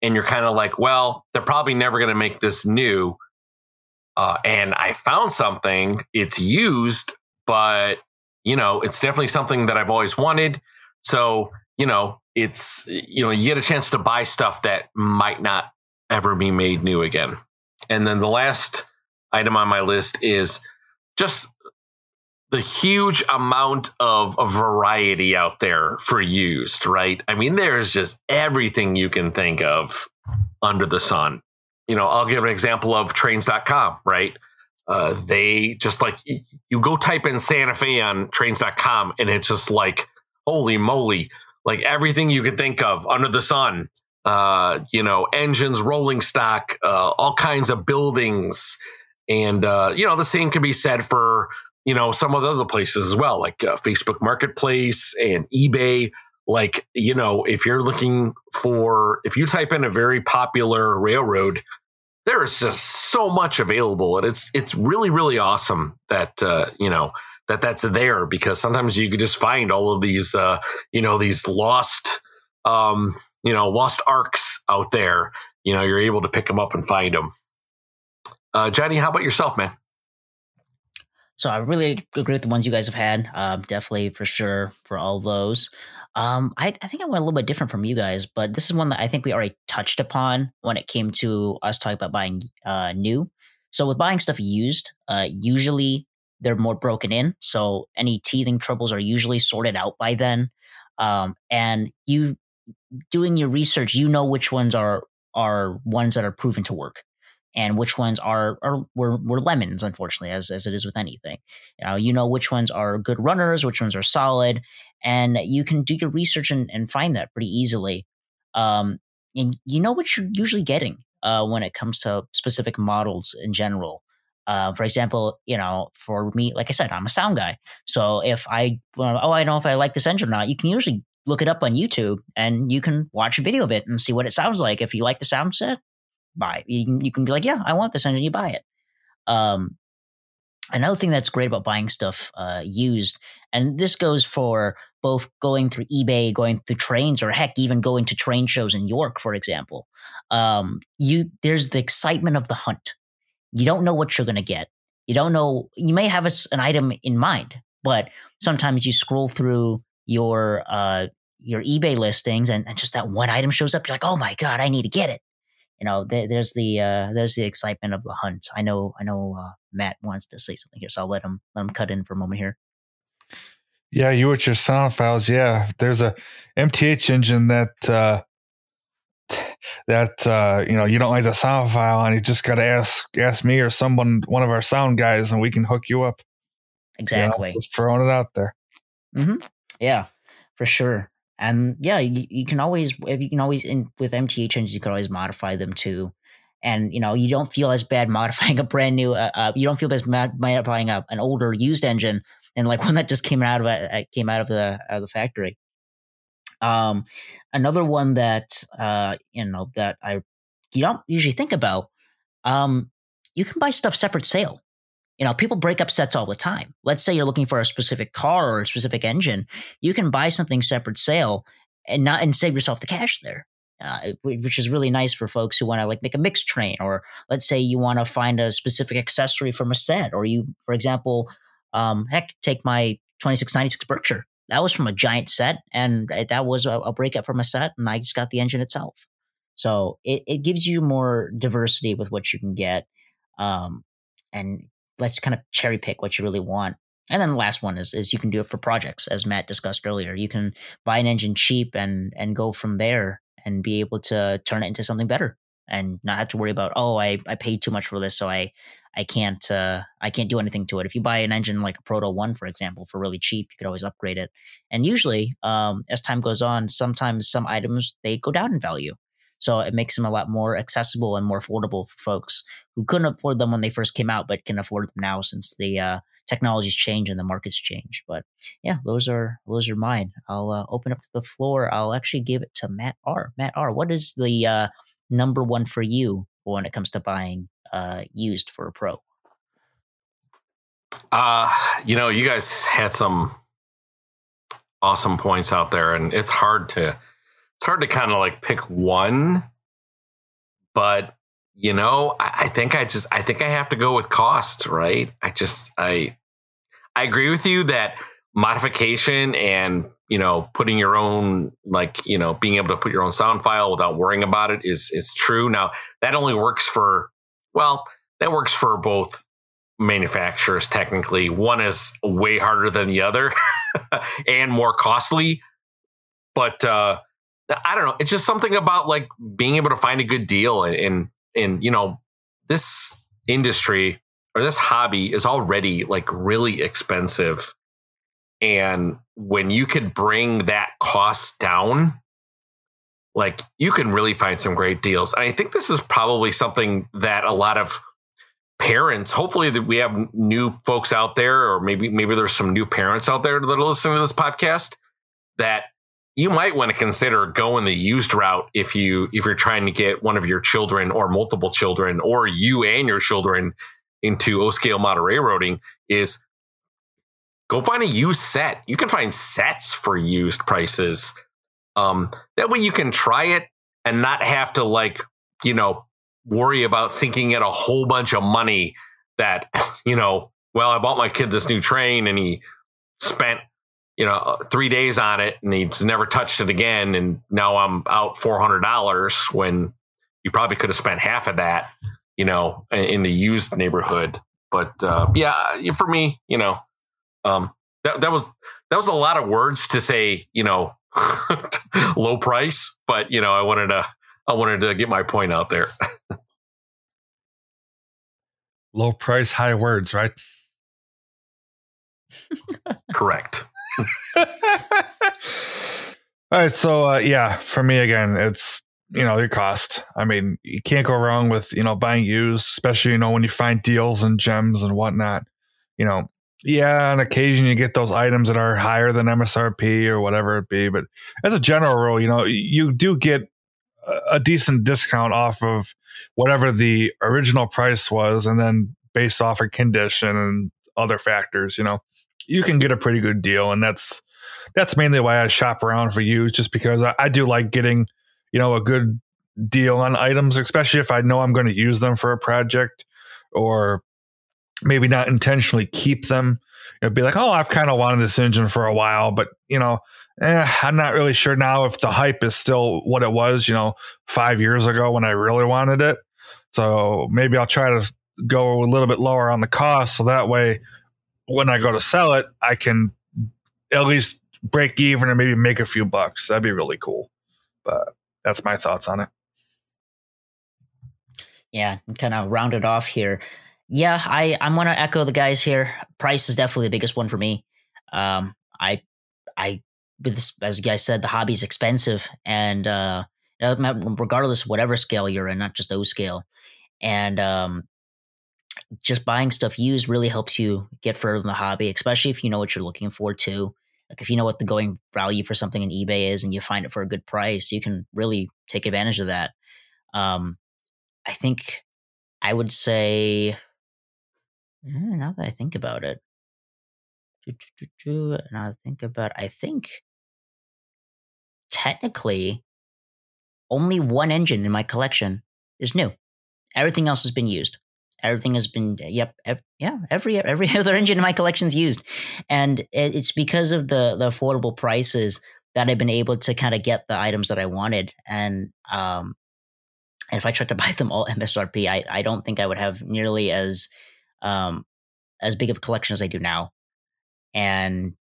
And you're kind of like, well, they're probably never going to make this new. And I found something, it's used, but, it's definitely something that I've always wanted. So, you get a chance to buy stuff that might not ever be made new again. And then the last item on my list is just the huge amount of variety out there for used, right? I mean, there's just everything you can think of under the sun. I'll give an example of Trainz.com, right? They just like, you go type in Santa Fe on Trainz.com, and it's just like, holy moly, like everything you could think of under the sun, engines, rolling stock, all kinds of buildings. And, the same can be said for, some of the other places as well, like Facebook Marketplace and eBay. Like, if you're looking for, if you type in a very popular railroad, there is just so much available. And it's really, really awesome that, that's there, because sometimes you could just find all of these, these lost, lost arcs out there. You're able to pick them up and find them. Johnny, how about yourself, man? So I really agree with the ones you guys have had. Definitely, for sure, for all those. I think I went a little bit different from you guys, but this is one that I think we already touched upon when it came to us talking about buying new. So with buying stuff used, usually they're more broken in. So any teething troubles are usually sorted out by then. And you doing your research, which ones are ones that are proven to work, and which ones were lemons, unfortunately, as it is with anything. Which ones are good runners, which ones are solid, and you can do your research and find that pretty easily. And you know what you're usually getting when it comes to specific models in general. For example, for me, like I said, I'm a sound guy. So if I don't know if I like this engine or not, you can usually look it up on YouTube, and you can watch a video of it and see what it sounds like. If you like the sound set, buy. You can be like, yeah, I want this engine, you buy it. Another thing that's great about buying stuff used, and this goes for both going through eBay, going through Trainz, or heck, even going to Trainz shows in York, for example. There's the excitement of the hunt. You don't know what you're going to get. You don't know. You may have an item in mind, but sometimes you scroll through your your eBay listings and just that one item shows up, you're like, oh my God, I need to get it. You know, there's the excitement of the hunt. I know, Matt wants to say something here, so I'll let him cut in for a moment here. Yeah. You with your sound files. Yeah. There's a MTH engine that you know, you don't like the sound file and you just got to ask me or someone, one of our sound guys, and we can hook you up. Exactly. You know, just throwing it out there. Mm-hmm. Yeah, for sure. And yeah, with MTH engines, you can always modify them too. And, you know, you don't feel as bad modifying a brand new, you don't feel as bad modifying an older used engine than like one that just came out of the factory. Another one that, you don't usually think about, you can buy stuff separate sale. You know, people break up sets all the time. Let's say you're looking for a specific car or a specific engine. You can buy something separate sale and save yourself the cash there, which is really nice for folks who want to like make a mixed train, or let's say you want to find a specific accessory from a set, or you, for example, take my 2696 Berkshire. That was from a giant set, and that was a breakup from a set, and I just got the engine itself. So it gives you more diversity with what you can get, and let's kind of cherry pick what you really want. And then the last one is you can do it for projects, as Matt discussed earlier. You can buy an engine cheap and go from there and be able to turn it into something better and not have to worry about, oh, I paid too much for this, so I can't do anything to it. If you buy an engine like a Proto 1, for example, for really cheap, you could always upgrade it. And usually, as time goes on, sometimes some items, they go down in value. So it makes them a lot more accessible and more affordable for folks who couldn't afford them when they first came out, but can afford them now since the technologies change and the markets change. But yeah, those are mine. I'll open up to the floor. I'll actually give it to Matt R. Matt R., what is the number one for you when it comes to buying used for a pro? You know, you guys had some awesome points out there, and it's hard to kind of like pick one, but you know, I think I have to go with cost, right? I agree with you that modification and, you know, putting your own, like, you know, being able to put your own sound file without worrying about it is true. Now that works for both manufacturers. Technically, one is way harder than the other and more costly, but, I don't know. It's just something about like being able to find a good deal, and you know, this industry or this hobby is already like really expensive, and when you could bring that cost down, like you can really find some great deals. And I think this is probably something that a lot of parents, hopefully that we have new folks out there, or maybe there's some new parents out there that are listening to this podcast, that you might want to consider going the used route if you're trying to get one of your children or multiple children, or you and your children, into O-scale model railroading. Is go find a used set. You can find sets for used prices. That way you can try it and not have to, like, you know, worry about sinking in a whole bunch of money that, you know, well, I bought my kid this new train and he spent, you know, 3 days on it and he's never touched it again, and now I'm out $400 when you probably could have spent half of that, you know, in the used neighborhood. But yeah, for me, you know, that was a lot of words to say, you know, low price, but you know, I wanted to get my point out there. Low price, high words, right? Correct. All right, so yeah, for me again, it's, you know, your cost. I mean, you can't go wrong with, you know, buying used, especially, you know, when you find deals and gems and whatnot. You know, yeah, on occasion you get those items that are higher than MSRP or whatever it be, but as a general rule, you know, you do get a decent discount off of whatever the original price was, and then based off of condition and other factors, you know, you can get a pretty good deal. And that's mainly why I shop around for used, just because I do like getting, you know, a good deal on items, especially if I know I'm going to use them for a project, or maybe not intentionally keep them. It'd be like, oh, I've kind of wanted this engine for a while, but you know, I'm not really sure now if the hype is still what it was, 5 years ago when I really wanted it. So maybe I'll try to go a little bit lower on the cost. So that way, when I go to sell it, I can at least break even or maybe make a few bucks. That'd be really cool. But that's my thoughts on it. Yeah, kind of rounded off here. Yeah, I'm going to echo the guys here. Price is definitely the biggest one for me. As you guys said, the hobby is expensive, and regardless of whatever scale you're in, not just O scale, and just buying stuff used really helps you get further in the hobby, especially if you know what you're looking for too. Like if you know what the going value for something in eBay is and you find it for a good price, you can really take advantage of that. I think I would say, now that I think about it, I think technically only one engine in my collection is new. Everything else has been used. Everything has been, every other engine in my collection's used. And it's because of the affordable prices that I've been able to kind of get the items that I wanted. And if I tried to buy them all MSRP, I don't think I would have nearly as big of a collection as I do now. And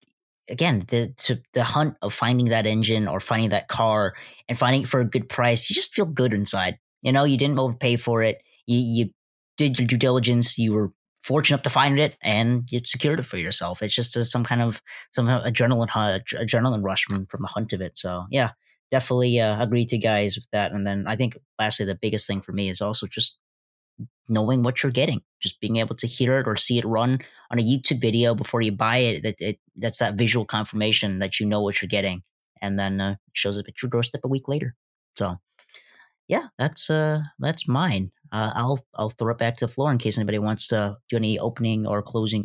again, the hunt of finding that engine or finding that car and finding it for a good price, you just feel good inside. You didn't overpay for it. You did your due diligence. You were fortunate enough to find it, and you secured it for yourself. It's just some kind of adrenaline rush from the hunt of it. So yeah, definitely agree to you guys with that. And then I think lastly, the biggest thing for me is also just knowing what you're getting, just being able to hear it or see it run on a YouTube video before you buy it. That's that visual confirmation that you know what you're getting, and then it shows up at your doorstep a week later. So yeah, that's mine. I'll throw it back to the floor in case anybody wants to do any closing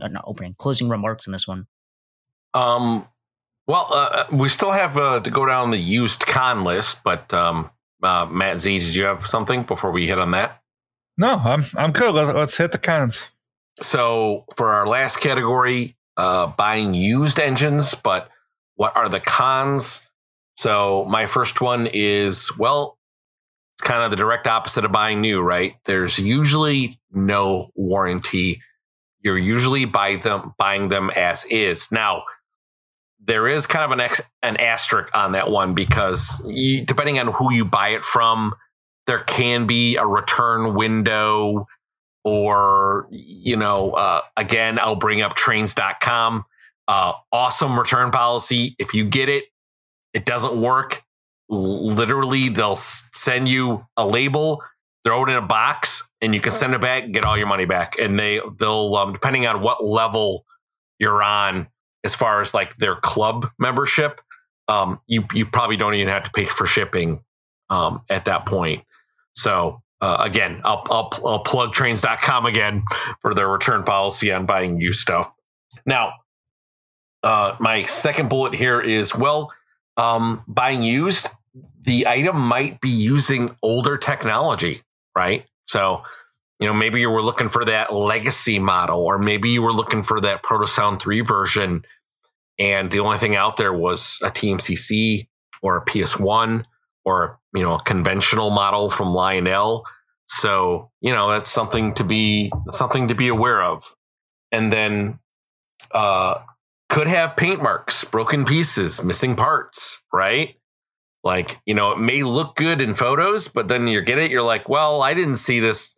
remarks on this one. Well, we still have to go down the used con list, but Matt Z, did you have something before we hit on that? No, I'm good. Let's hit the cons. So for our last category, buying used engines, but what are the cons? So my first one is, well, it's kind of the direct opposite of buying new, right? There's usually no warranty. You're usually buying them as is. Now, there is kind of an asterisk on that one because depending on who you buy it from, there can be a return window or, again, I'll bring up Trainz.com. Awesome return policy. If you get it, it doesn't work. Literally, they'll send you a label, throw it in a box, and you can send it back and get all your money back. And they'll depending on what level you're on, as far as like their club membership, you probably don't even have to pay for shipping at that point. So again, I'll plug Trainz.com again for their return policy on buying used stuff. Now, my second bullet here is, well, buying used, the item might be using older technology, right? So, maybe you were looking for that Legacy model, or maybe you were looking for that Protosound 3 version, and the only thing out there was a TMCC or a PS1 or a conventional model from Lionel. So, that's something to be aware of. And then could have paint marks, broken pieces, missing parts, right? Like, it may look good in photos, but then you get it, you're like, well, I didn't see this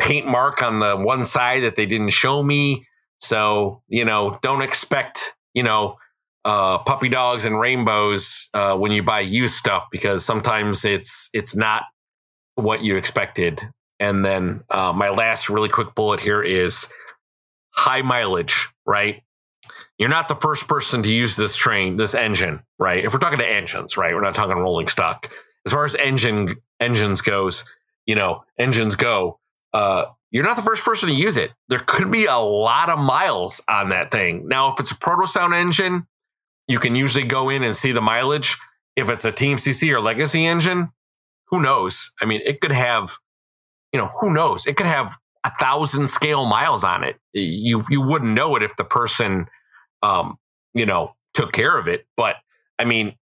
paint mark on the one side that they didn't show me. So, don't expect, puppy dogs and rainbows when you buy used stuff, because sometimes it's not what you expected. And then my last really quick bullet here is high mileage, right? You're not the first person to use this engine, right? If we're talking to engines, right? We're not talking rolling stock. As far as engines goes, engines go. You're not the first person to use it. There could be a lot of miles on that thing. Now, if it's a Protosound engine, you can usually go in and see the mileage. If it's a TMCC or Legacy engine, who knows? I mean, it could have, who knows? It could have 1,000 scale miles on it. You wouldn't know it if the person, took care of it. But I mean,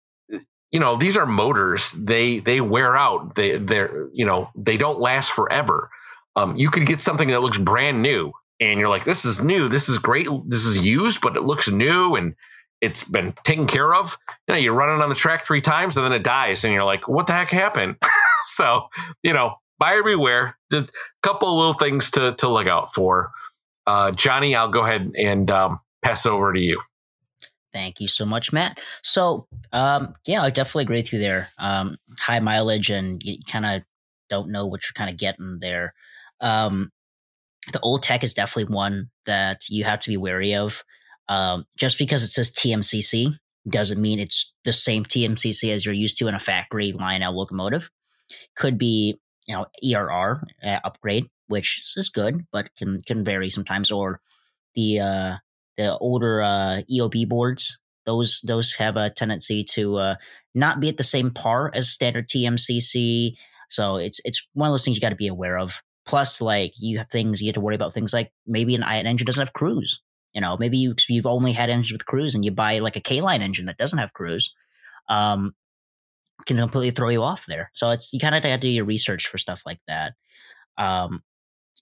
you know, these are motors. They wear out. They're, you know, they don't last forever. You could get something that looks brand new and you're like, this is new. This is great. This is used, but it looks new and it's been taken care of. You know, you run it on the track 3 times and then it dies. And you're like, what the heck happened? So, you know, buyer beware. Just a couple of little things to look out for. Johnny, I'll go ahead and pass it over to you. Thank you so much, Matt. So, yeah, I definitely agree with you there. High mileage, and you kind of don't know what you're kind of getting there. The old tech is definitely one that you have to be wary of. Just because it says TMCC doesn't mean it's the same TMCC as you're used to in a factory Lionel locomotive. Could be, you know, ERR upgrade, which is good, but can vary sometimes. Or the older EOB boards, those have a tendency to not be at the same par as standard TMCC. So it's one of those things you got to be aware of. Plus, like, you have things you have to worry about, things like maybe an engine doesn't have cruise. You know, maybe you've only had engines with cruise and you buy like a K-line engine that doesn't have cruise, can completely throw you off there. So it's, you kind of have to do your research for stuff like that.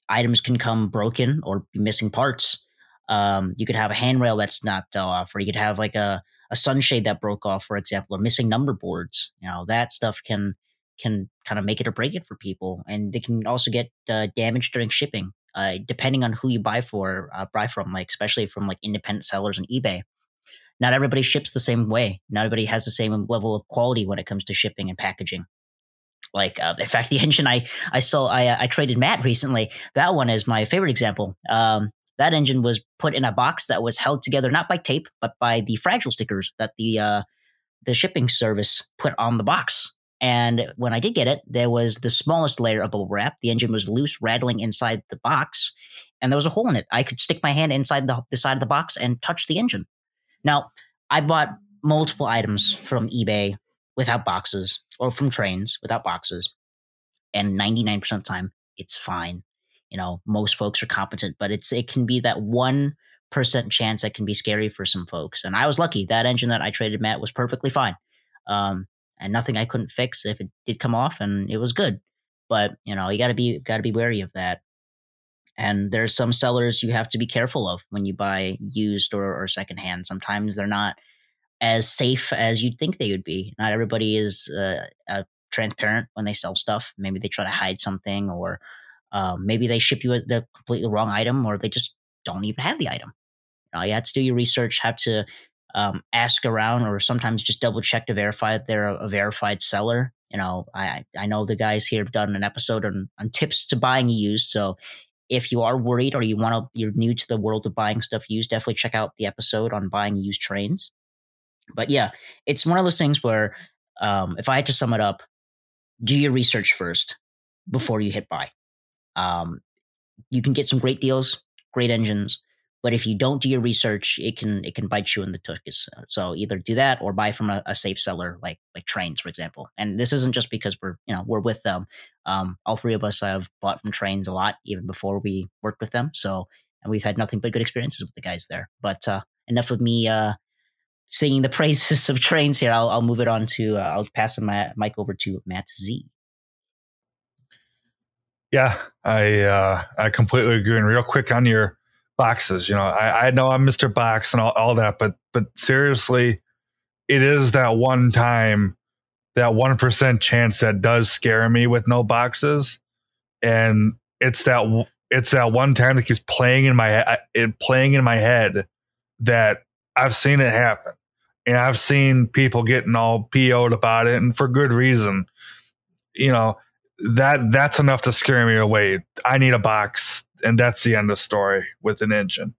Items can come broken or be missing parts. You could have a handrail that's not off, or you could have like a sunshade that broke off, for example, or missing number boards. You know, that stuff can kind of make it or break it for people. And they can also get damaged during shipping, depending on who you buy from, like, especially from like independent sellers on eBay. Not everybody ships the same way. Not everybody has the same level of quality when it comes to shipping and packaging. Like, in fact, the engine I traded Matt recently, that one is my favorite example. That engine was put in a box that was held together not by tape, but by the fragile stickers that the shipping service put on the box. And when I did get it, there was the smallest layer of bubble wrap. The engine was loose, rattling inside the box, and there was a hole in it. I could stick my hand inside the side of the box and touch the engine. Now, I bought multiple items from eBay without boxes, or from Trainz without boxes, and 99% of the time, it's fine. You know, most folks are competent, but it can be that 1% chance that can be scary for some folks. And I was lucky. That engine that I traded Matt was perfectly fine, and nothing I couldn't fix if it did come off, and it was good. But you know, you gotta be wary of that. And there's some sellers you have to be careful of when you buy used or secondhand. Sometimes they're not as safe as you'd think they would be. Not everybody is transparent when they sell stuff. Maybe they try to hide something, or maybe they ship you the completely wrong item, or they just don't even have the item. You know, you have to do your research, have to ask around, or sometimes just double check to verify that they're a verified seller. You know, I know the guys here have done an episode on tips to buying used. So if you are worried, or you're new to the world of buying stuff used, definitely check out the episode on buying used Trainz. But yeah, it's one of those things where if I had to sum it up, do your research first before you hit buy. You can get some great deals, great engines, but if you don't do your research, it can bite you in the tuchus. So either do that or buy from a safe seller like Trainz, for example. And this isn't just because we're with them. All three of us have bought from Trainz a lot even before we worked with them. So, and we've had nothing but good experiences with the guys there. But enough of me singing the praises of Trainz here. I'll move it on to I'll pass my mic over to Matt Z. Yeah, I completely agree. And real quick on your boxes, you know, I know I'm Mr. Box and all that, but seriously, it is that one time, that 1% chance that does scare me with no boxes, and it's that one time that keeps playing in my head that I've seen it happen, and I've seen people getting all PO'd about it, and for good reason, you know. That's enough to scare me away. I need a box, and that's the end of the story with an engine.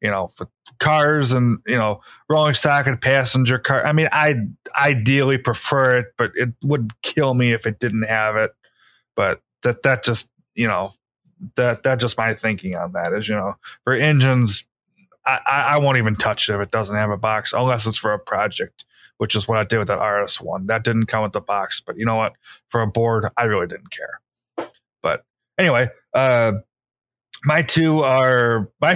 You know, for cars and, you know, rolling stock and passenger car. I mean, I ideally prefer it, but it would kill me if it didn't have it. But that just, you know, that just my thinking on that is, you know, for engines, I won't even touch it if it doesn't have a box, unless it's for a project, which is what I did with that RS1. That didn't come with the box, but you know what? For a board, I really didn't care. But anyway, my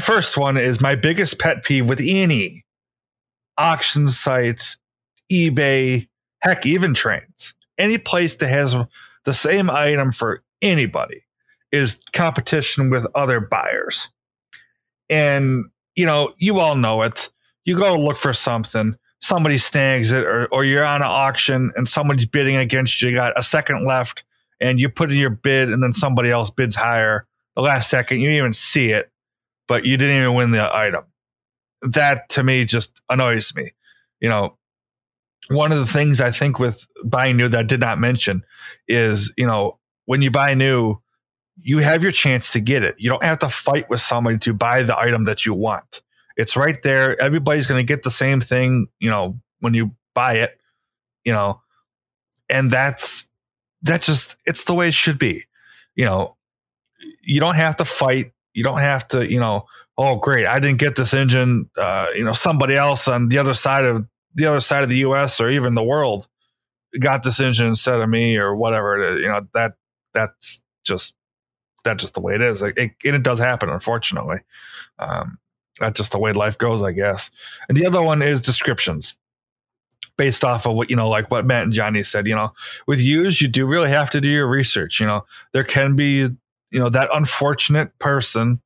first one is my biggest pet peeve with any auction site eBay, heck, even Trainz. Any place that has the same item for anybody is competition with other buyers. And, you know, you all know it. You go look for something, somebody snags it, or you're on an auction and somebody's bidding against you. You got a second left and you put in your bid and then somebody else bids higher. The last second, you didn't even see it, but you didn't even win the item. That to me just annoys me. You know, one of the things I think with buying new that I did not mention is, you know, when you buy new, you have your chance to get it. You don't have to fight with somebody to buy the item that you want. It's right there. Everybody's going to get the same thing, you know, when you buy it, you know, and that's just, it's the way it should be. You know, you don't have to fight. You don't have to, you know, oh, great, I didn't get this engine. You know, somebody else on the other side of the US or even the world got this engine instead of me or whatever it is. You know, that's just the way it is. Like, it does happen, unfortunately. That's just the way life goes, I guess. And the other one is descriptions based off of what, you know, like what Matt and Johnny said, you know, with used, you do really have to do your research. You know, there can be, you know, that unfortunate person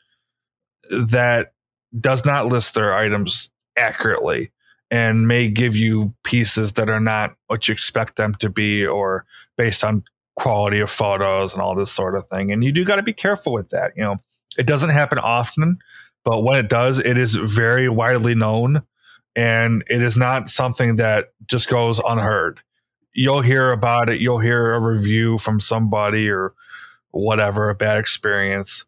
that does not list their items accurately and may give you pieces that are not what you expect them to be, or based on quality of photos and all this sort of thing. And you do got to be careful with that. You know, it doesn't happen often, but when it does, it is very widely known, and it is not something that just goes unheard. You'll hear about it. You'll hear a review from somebody or whatever, a bad experience.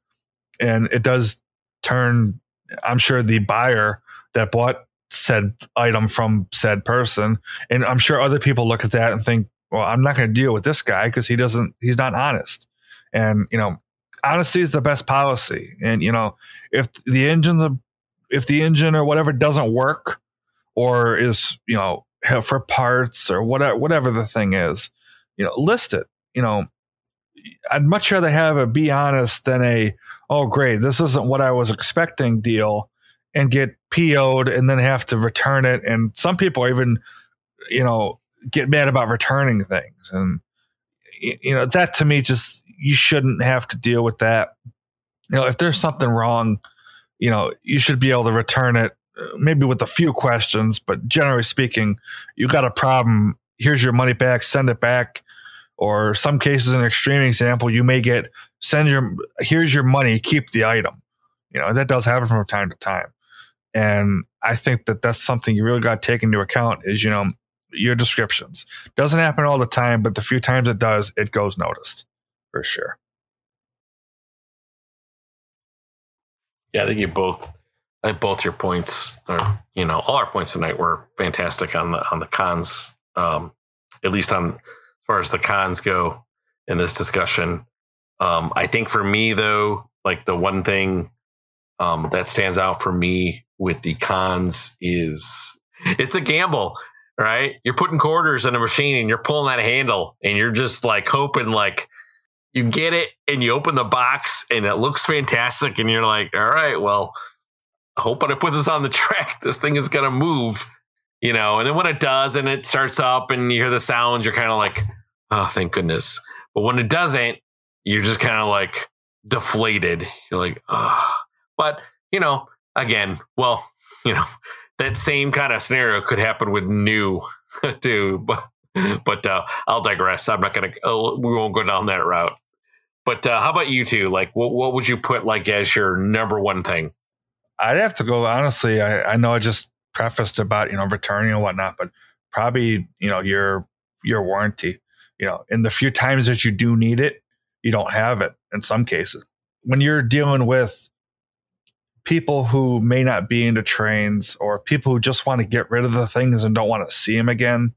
And it does turn, I'm sure, the buyer that bought said item from said person. And I'm sure other people look at that and think, well, I'm not going to deal with this guy because he's not honest. And, you know, honesty is the best policy. And, you know, if the engine or whatever doesn't work, or is, you know, for parts or whatever the thing is, you know, list it. You know, I'd much rather have a be honest than a, oh, great, this isn't what I was expecting deal, and get PO'd and then have to return it. And some people even, you know, get mad about returning things. And, you know, that to me, just, you shouldn't have to deal with that. You know, if there's something wrong, you know, you should be able to return it, maybe with a few questions, but generally speaking, you got a problem, here's your money back, send it back. Or some cases, an extreme example, you may get, here's your money, keep the item. You know, that does happen from time to time. And I think that that's something you really got to take into account is, you know, your descriptions. Doesn't happen all the time, but the few times it does, it goes noticed for sure. Yeah, I think both your points, or, you know, all our points tonight were fantastic on the cons, at least on as far as the cons go in this discussion. I think for me though, like the one thing that stands out for me with the cons is it's a gamble, right? You're putting quarters in a machine and you're pulling that handle and you're just like hoping, like, you get it and you open the box and it looks fantastic. And you're like, all right, well, I hope when I put this on the track, this thing is going to move, you know? And then when it does and it starts up and you hear the sounds, you're kind of like, oh, thank goodness. But when it doesn't, you're just kind of like deflated. You're like, oh, but you know, again, well, you know, that same kind of scenario could happen with new too, but I'll digress. I'm not going to, we won't go down that route. But how about you two? Like, what would you put like as your number one thing? I'd have to go, honestly, I know I just prefaced about, you know, returning and whatnot, but probably, you know, your warranty, you know, in the few times that you do need it, you don't have it in some cases. When you're dealing with people who may not be into Trainz, or people who just want to get rid of the things and don't want to see them again,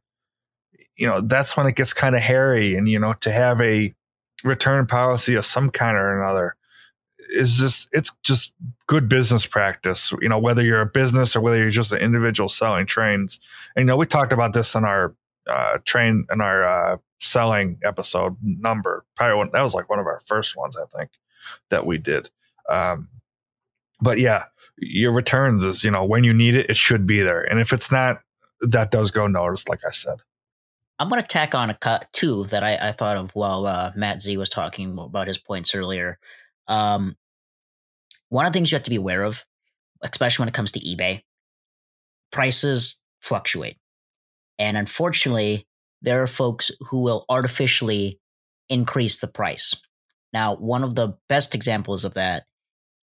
you know, that's when it gets kind of hairy. And, you know, to have a return policy of some kind or another is just, it's just good business practice, you know, whether you're a business or whether you're just an individual selling Trainz. And, you know, we talked about this in our selling episode number, probably that was like one of our first ones, I think, that we did. But yeah, your returns is, you know, when you need it, it should be there. And if it's not, that does go unnoticed, like I said. I'm going to tack on two that I thought of while Matt Z was talking about his points earlier. One of the things you have to be aware of, especially when it comes to eBay, prices fluctuate. And unfortunately, there are folks who will artificially increase the price. Now, one of the best examples of that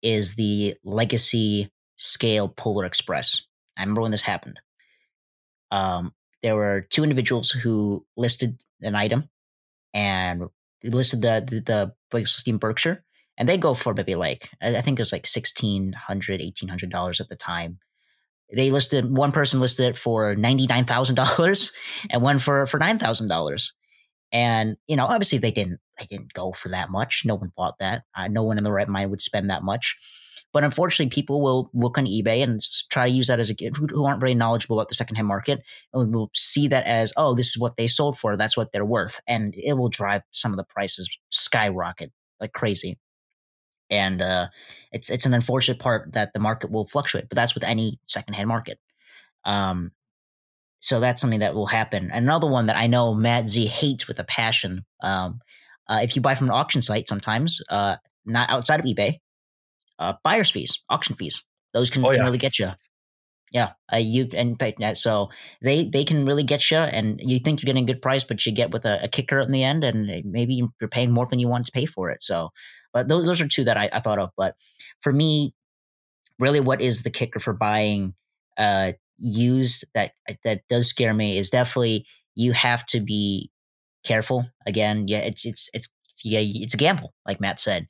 is the Legacy Scale Polar Express. I remember when this happened. There were two individuals who listed an item and listed the Steam Berkshire, and they go for maybe like, I think it was like $1,600, $1,800 at the time. They listed, one person listed it for $99,000 and one for $9,000. And, you know, obviously they didn't go for that much. No one bought that. No one in the right mind would spend that much. But unfortunately, people will look on eBay and try to use that as a gift, who aren't very knowledgeable about the secondhand market, and will see that as, oh, this is what they sold for. That's what they're worth. And it will drive some of the prices skyrocket like crazy. And it's an unfortunate part that the market will fluctuate, but that's with any secondhand market. So that's something that will happen. Another one that I know Matt Z hates with a passion. If you buy from an auction site sometimes, not outside of eBay, buyer's fees, auction fees. Those can really get you. Yeah. So they can really get you, and you think you're getting a good price, but you get with a kicker in the end, and maybe you're paying more than you want to pay for it. So, but those are two that I thought of. But for me, really what is the kicker for buying used that does scare me is definitely you have to be careful. Again, yeah, it's a gamble, like Matt said.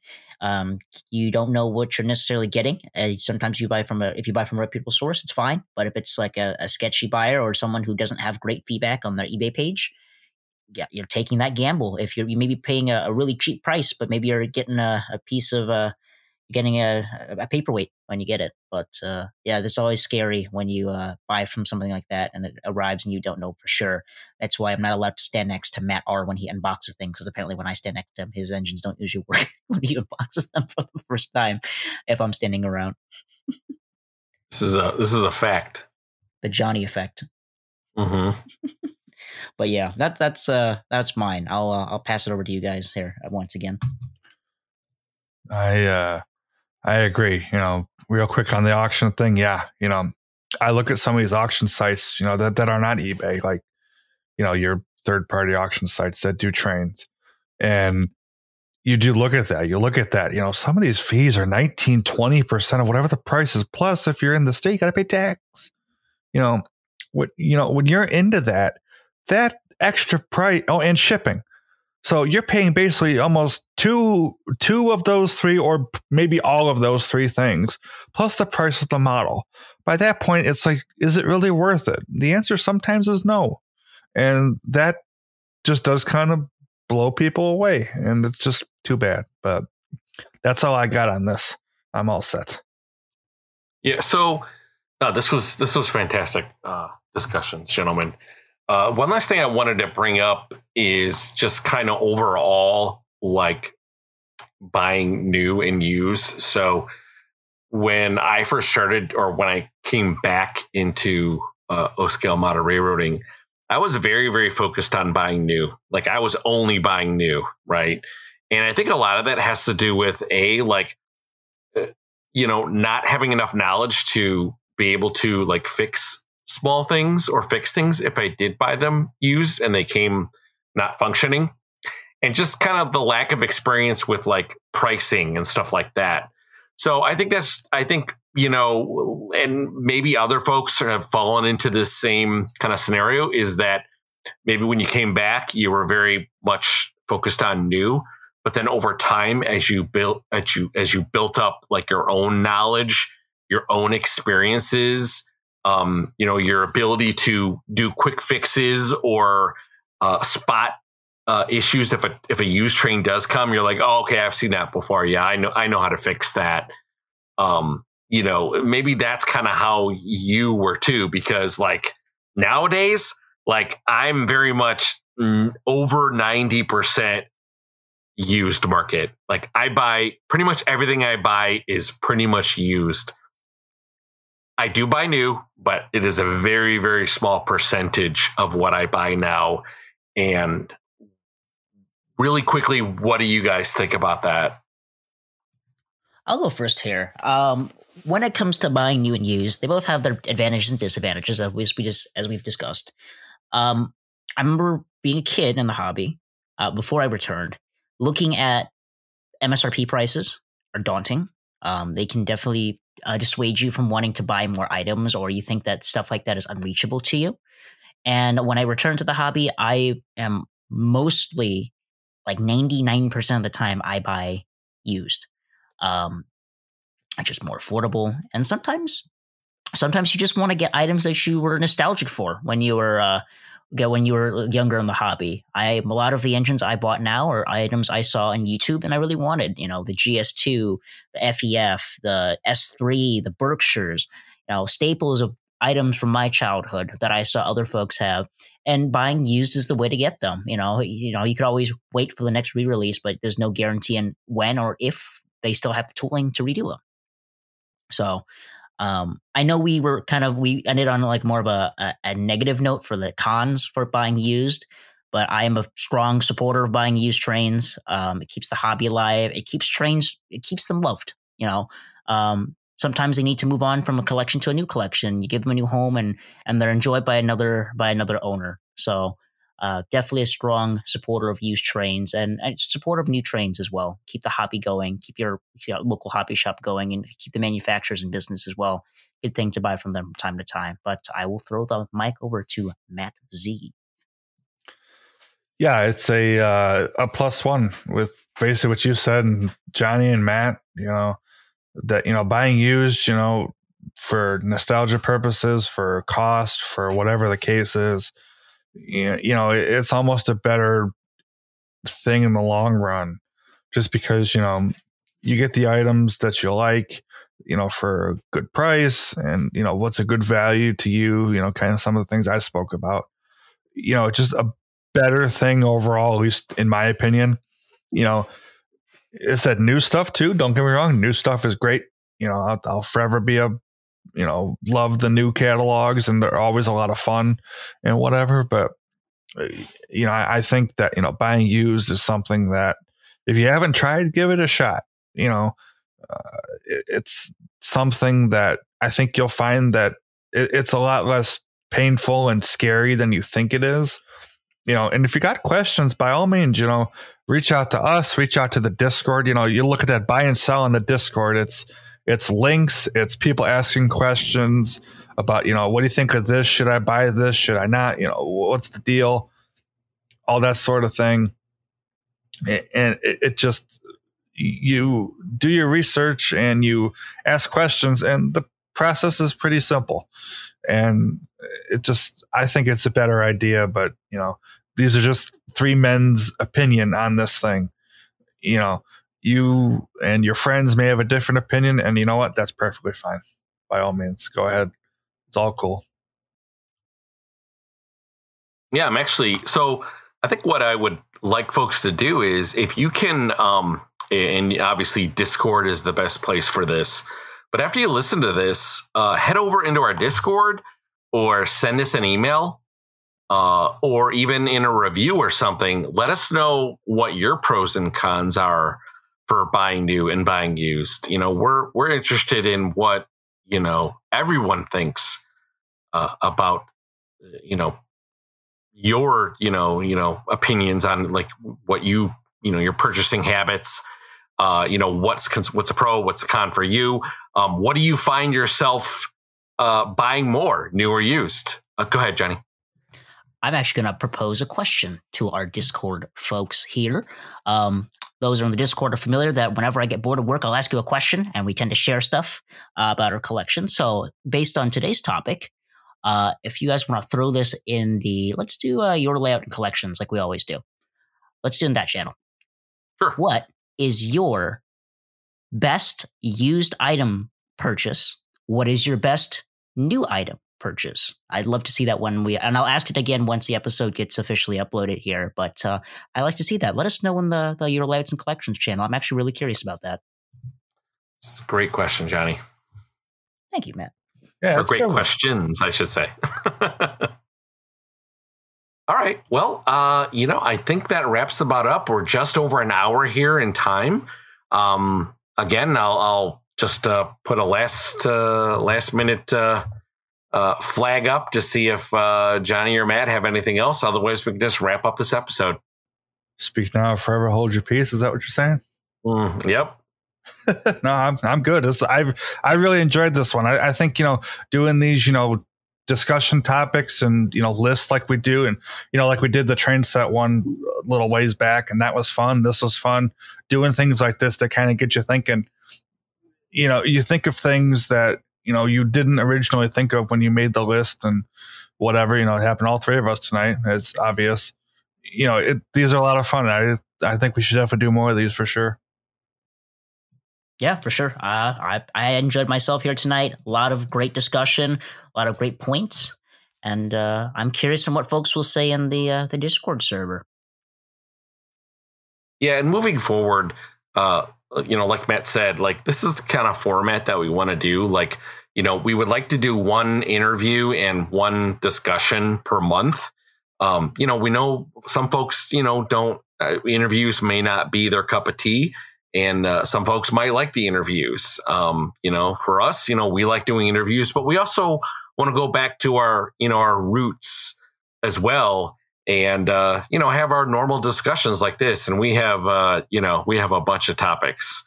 You don't know what you're necessarily getting. Sometimes if you buy from a reputable source, it's fine. But if it's like a sketchy buyer or someone who doesn't have great feedback on their eBay page, yeah, you're taking that gamble. If you may be paying a really cheap price, but maybe you're getting a piece of getting a paperweight when you get it. But that's always scary when you buy from something like that and it arrives and you don't know for sure. That's why I'm not allowed to stand next to Matt R when he unboxes things, because apparently when I stand next to him, his engines don't usually work when he unboxes them for the first time if I'm standing around. This is a fact. The Johnny effect. Mm-hmm. But yeah, that's mine. I'll pass it over to you guys here once again. I agree. You know, real quick on the auction thing. Yeah. You know, I look at some of these auction sites, you know, that are not eBay, like, you know, your third party auction sites that do Trainz. And you do look at that. You look at that, you know, some of these fees are 19, 20% of whatever the price is. Plus, if you're in the state, you got to pay tax. You know, when you're into that extra price. Oh, and shipping. So you're paying basically almost two of those three, or maybe all of those three things, plus the price of the model. By that point, it's like, is it really worth it? The answer sometimes is no. And that just does kind of blow people away. And it's just too bad. But that's all I got on this. I'm all set. Yeah. So this was fantastic discussions, gentlemen. One last thing I wanted to bring up is just kind of overall, like buying new and used. So when I first started, or when I came back into O-scale model railroading, I was very, very focused on buying new. Like I was only buying new, right? And I think a lot of that has to do with not having enough knowledge to be able to like fix small things or fix things if I did buy them used and they came not functioning, and just kind of the lack of experience with like pricing and stuff like that. So I think, you know, and maybe other folks have fallen into this same kind of scenario, is that maybe when you came back, you were very much focused on new, but then over time, as you built up like your own knowledge, your own experiences, you know, your ability to do quick fixes or spot issues. If a used train does come, you're like, oh, okay, I've seen that before. Yeah, I know how to fix that. You know, maybe that's kind of how you were too, because like nowadays, like I'm very much over 90% used market. Like I buy pretty much everything I buy is pretty much used. I do buy new, but it is a very, very small percentage of what I buy now. And really quickly, what do you guys think about that? I'll go first here. When it comes to buying new and used, they both have their advantages and disadvantages, as we've discussed. I remember being a kid in the hobby before I returned. Looking at MSRP prices are daunting. They can definitely dissuade you from wanting to buy more items, or you think that stuff like that is unreachable to you. And when I returned to the hobby, I am mostly like 99% of the time I buy used. It's just more affordable. And sometimes you just want to get items that you were nostalgic for when you were younger in the hobby. A lot of the engines I bought now are items I saw on YouTube and I really wanted, the GS2, the FEF, the S3, the Berkshires, staples of items from my childhood that I saw other folks have, and buying used is the way to get them. You could always wait for the next re-release, but there's no guarantee in when or if they still have the tooling to redo them. So, I know we ended on like more of a negative note for the cons for buying used, but I am a strong supporter of buying used Trainz. It keeps the hobby alive. It keeps Trainz. It keeps them loved. Sometimes they need to move on from a collection to a new collection. You give them a new home, and they're enjoyed by another owner. So definitely a strong supporter of used Trainz and supporter of new Trainz as well. Keep the hobby going. Keep your local hobby shop going, and keep the manufacturers in business as well. Good thing to buy from them from time to time. But I will throw the mic over to Matt Z. Yeah, it's a plus one with basically what you said, and Johnny and Matt, that, buying used, for nostalgia purposes, for cost, for whatever the case is, it's almost a better thing in the long run, just because, you get the items that you like, for a good price and, what's a good value to you, kind of some of the things I spoke about, just a better thing overall, at least in my opinion, It said new stuff too. Don't get me wrong. New stuff is great. I'll forever be love the new catalogs, and they're always a lot of fun and whatever. But, I think that, buying used is something that if you haven't tried, give it a shot. It's something that I think you'll find that it's a lot less painful and scary than you think it is. And if you got questions, by all means, reach out to us, reach out to the Discord. You look at that buy and sell on the Discord. It's links. It's people asking questions about, what do you think of this? Should I buy this? Should I not? What's the deal? All that sort of thing. And it just, you do your research and you ask questions, and the process is pretty simple. And I think it's a better idea, but these are just three men's opinion on this thing. You and your friends may have a different opinion, and you know what? That's perfectly fine. By all means, go ahead. It's all cool. Yeah, so I think what I would like folks to do is if you can, and obviously Discord is the best place for this, but after you listen to this, head over into our Discord or send us an email, or even in a review or something. Let us know what your pros and cons are for buying new and buying used. We're interested in what, everyone thinks about, your, opinions on like what you, your purchasing habits. What's a pro, what's a con for you? What do you find yourself buying more, new or used? Go ahead, Johnny. I'm actually going to propose a question to our Discord folks here. Those are in the Discord are familiar that whenever I get bored of work, I'll ask you a question, and we tend to share stuff about our collection. So based on today's topic, if you guys want to throw this in let's do your layout and collections like we always do. Let's do in that channel. Sure. What is your best used item purchase? What is your best new item purchase? I'd love to see that and I'll ask it again once the episode gets officially uploaded here, but I like to see that. Let us know in the Your Layouts and Collections channel. I'm actually really curious about that. It's a great question, Johnny. Thank you, Matt. Yeah, or great questions, I should say. All right. Well, I think that wraps about up. We're just over an hour here in time. Again, I'll just put a last minute flag up to see if Johnny or Matt have anything else. Otherwise, we can just wrap up this episode. Speak now or forever hold your peace. Is that what you're saying? Yep. No, I'm good. I really enjoyed this one. I think, doing these, discussion topics and, lists like we do, and, like we did the train set one a little ways back, and that was fun. This was fun. Doing things like this that kind of get you thinking, you think of things that, you didn't originally think of when you made the list and whatever, it happened all three of us tonight. It's obvious, these are a lot of fun. I think we should definitely do more of these for sure. Yeah, for sure. I enjoyed myself here tonight. A lot of great discussion, a lot of great points, and I'm curious on what folks will say in the Discord server. Yeah, and moving forward, like Matt said, like this is the kind of format that we want to do. Like, we would like to do one interview and one discussion per month. We know some folks, don't interviews may not be their cup of tea. And some folks might like the interviews. For us, we like doing interviews, but we also want to go back to our, our roots as well, and have our normal discussions like this. And we have, we have a bunch of topics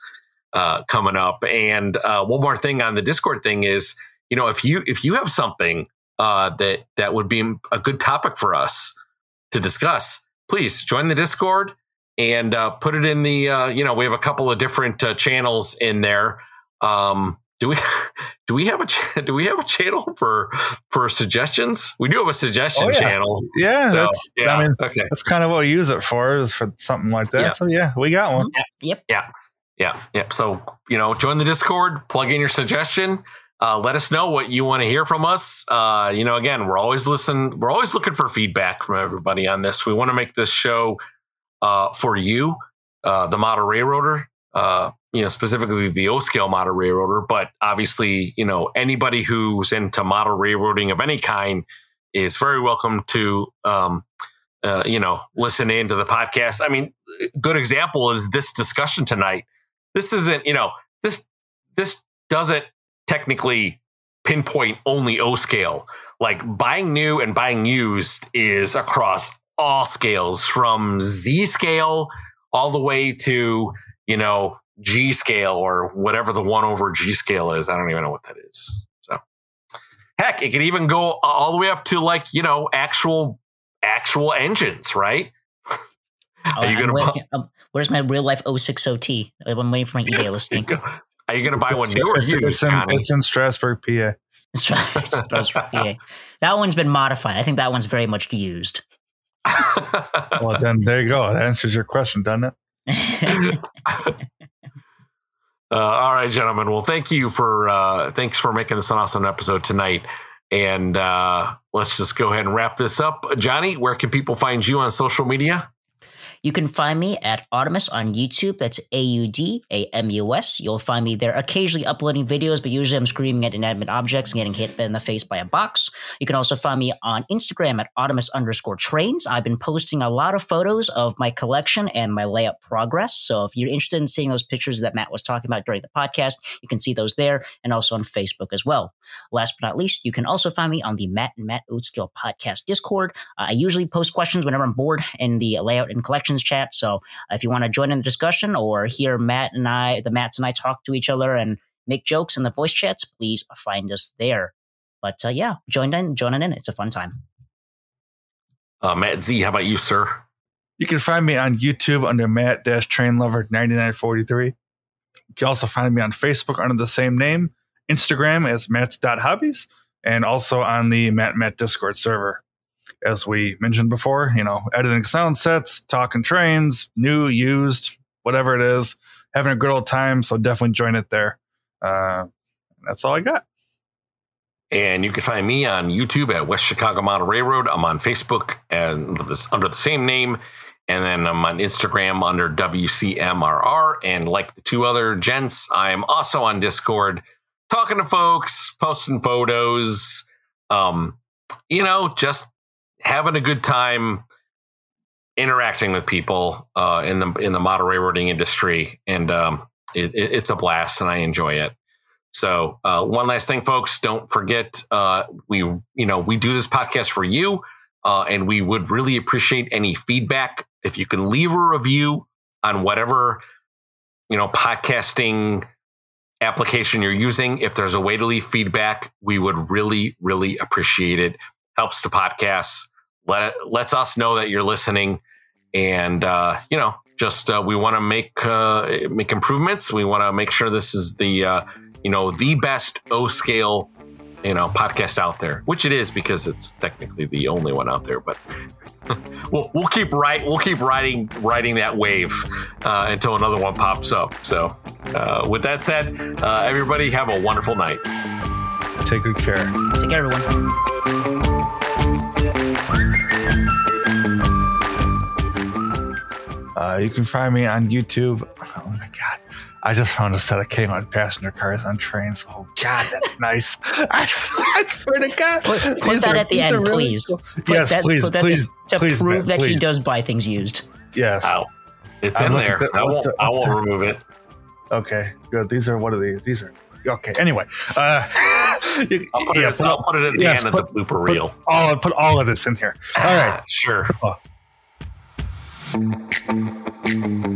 coming up. And one more thing on the Discord thing is, if you have something that would be a good topic for us to discuss, please join the Discord. And put it in the, we have a couple of different channels in there. Do we have a channel for suggestions? We do have a suggestion channel. Yeah, so, that's kind of what we use it for, is for something like that. Yeah. So yeah, we got one. Yep. Yeah. So join the Discord, plug in your suggestion. Let us know what you want to hear from us. Again, we're always listening. We're always looking for feedback from everybody on this. We want to make this show. For you, the model railroader, specifically the O-scale model railroader, but obviously, anybody who's into model railroading of any kind is very welcome to, listen into the podcast. I mean, good example is this discussion tonight. This isn't, this doesn't technically pinpoint only O-scale. Like buying new and buying used is across all scales, from Z scale all the way to, G scale, or whatever the 1/G scale is. I don't even know what that is. So heck, it could even go all the way up to like, actual engines, right? Are you going to, where's my real life 060T? I'm waiting for my eBay listing. Are you going to buy one new or used? It's in Strasbourg, PA. Strasbourg, PA. That one's been modified. I think that one's very much used. Well, then there you go. That answers your question, doesn't it? All right, gentlemen. Well, thank you for thanks for making this an awesome episode tonight. And let's just go ahead and wrap this up. Johnny, where can people find you on social media? You can find me at Automus on YouTube. That's AUDAMUS. You'll find me there occasionally uploading videos, but usually I'm screaming at inanimate objects and getting hit in the face by a box. You can also find me on Instagram at Automus_Trainz. I've been posting a lot of photos of my collection and my layout progress. So if you're interested in seeing those pictures that Matt was talking about during the podcast, you can see those there, and also on Facebook as well. Last but not least, you can also find me on the Matt and Matt Oatskill podcast Discord. I usually post questions whenever I'm bored in the layout and collection chat. So if you want to join in the discussion or hear the Matts and I talk to each other and make jokes in the voice chats, please find us there. But join in. It's a fun time. Matt Z, how about you, sir? You can find me on YouTube under Matt-Trainlover9943. You can also find me on Facebook under the same name, Instagram as Matts.Hobbies, and also on the Matt Discord server. As we mentioned before, editing sound sets, talking trains, new, used, whatever it is, having a good old time. So definitely join it there. That's all I got. And you can find me on YouTube at West Chicago Model Railroad. I'm on Facebook and under the same name. And then I'm on Instagram under WCMRR. And like the two other gents, I'm also on Discord. talking to folks, posting photos, just having a good time interacting with people in the model railroading industry. And it's a blast and I enjoy it. So one last thing, folks, don't forget, we do this podcast for you, and we would really appreciate any feedback. If you can leave a review on whatever, podcasting application you're using, if there's a way to leave feedback, we would really, really appreciate it. Helps the podcast. Lets us know that you're listening, and we want to make improvements. We want to make sure this is the best O scale, podcast out there, which it is because it's technically the only one out there. But we'll keep riding that wave until another one pops up. So with that said, everybody have a wonderful night. Take good care. Take care, everyone. You can find me on YouTube. Oh my God. I just found a set of Kmart passenger cars on trains. Oh God, that's nice. I swear to God. Put that at the end, really please. Cool. Yes, that, please. To prove that he does buy things used. Yes. Ow. It's in there. I won't remove it. Okay, good. These are. Okay. Anyway, I'll put it at the end of the blooper reel. Put all of this in here. All right. Sure. Cool. Thank you.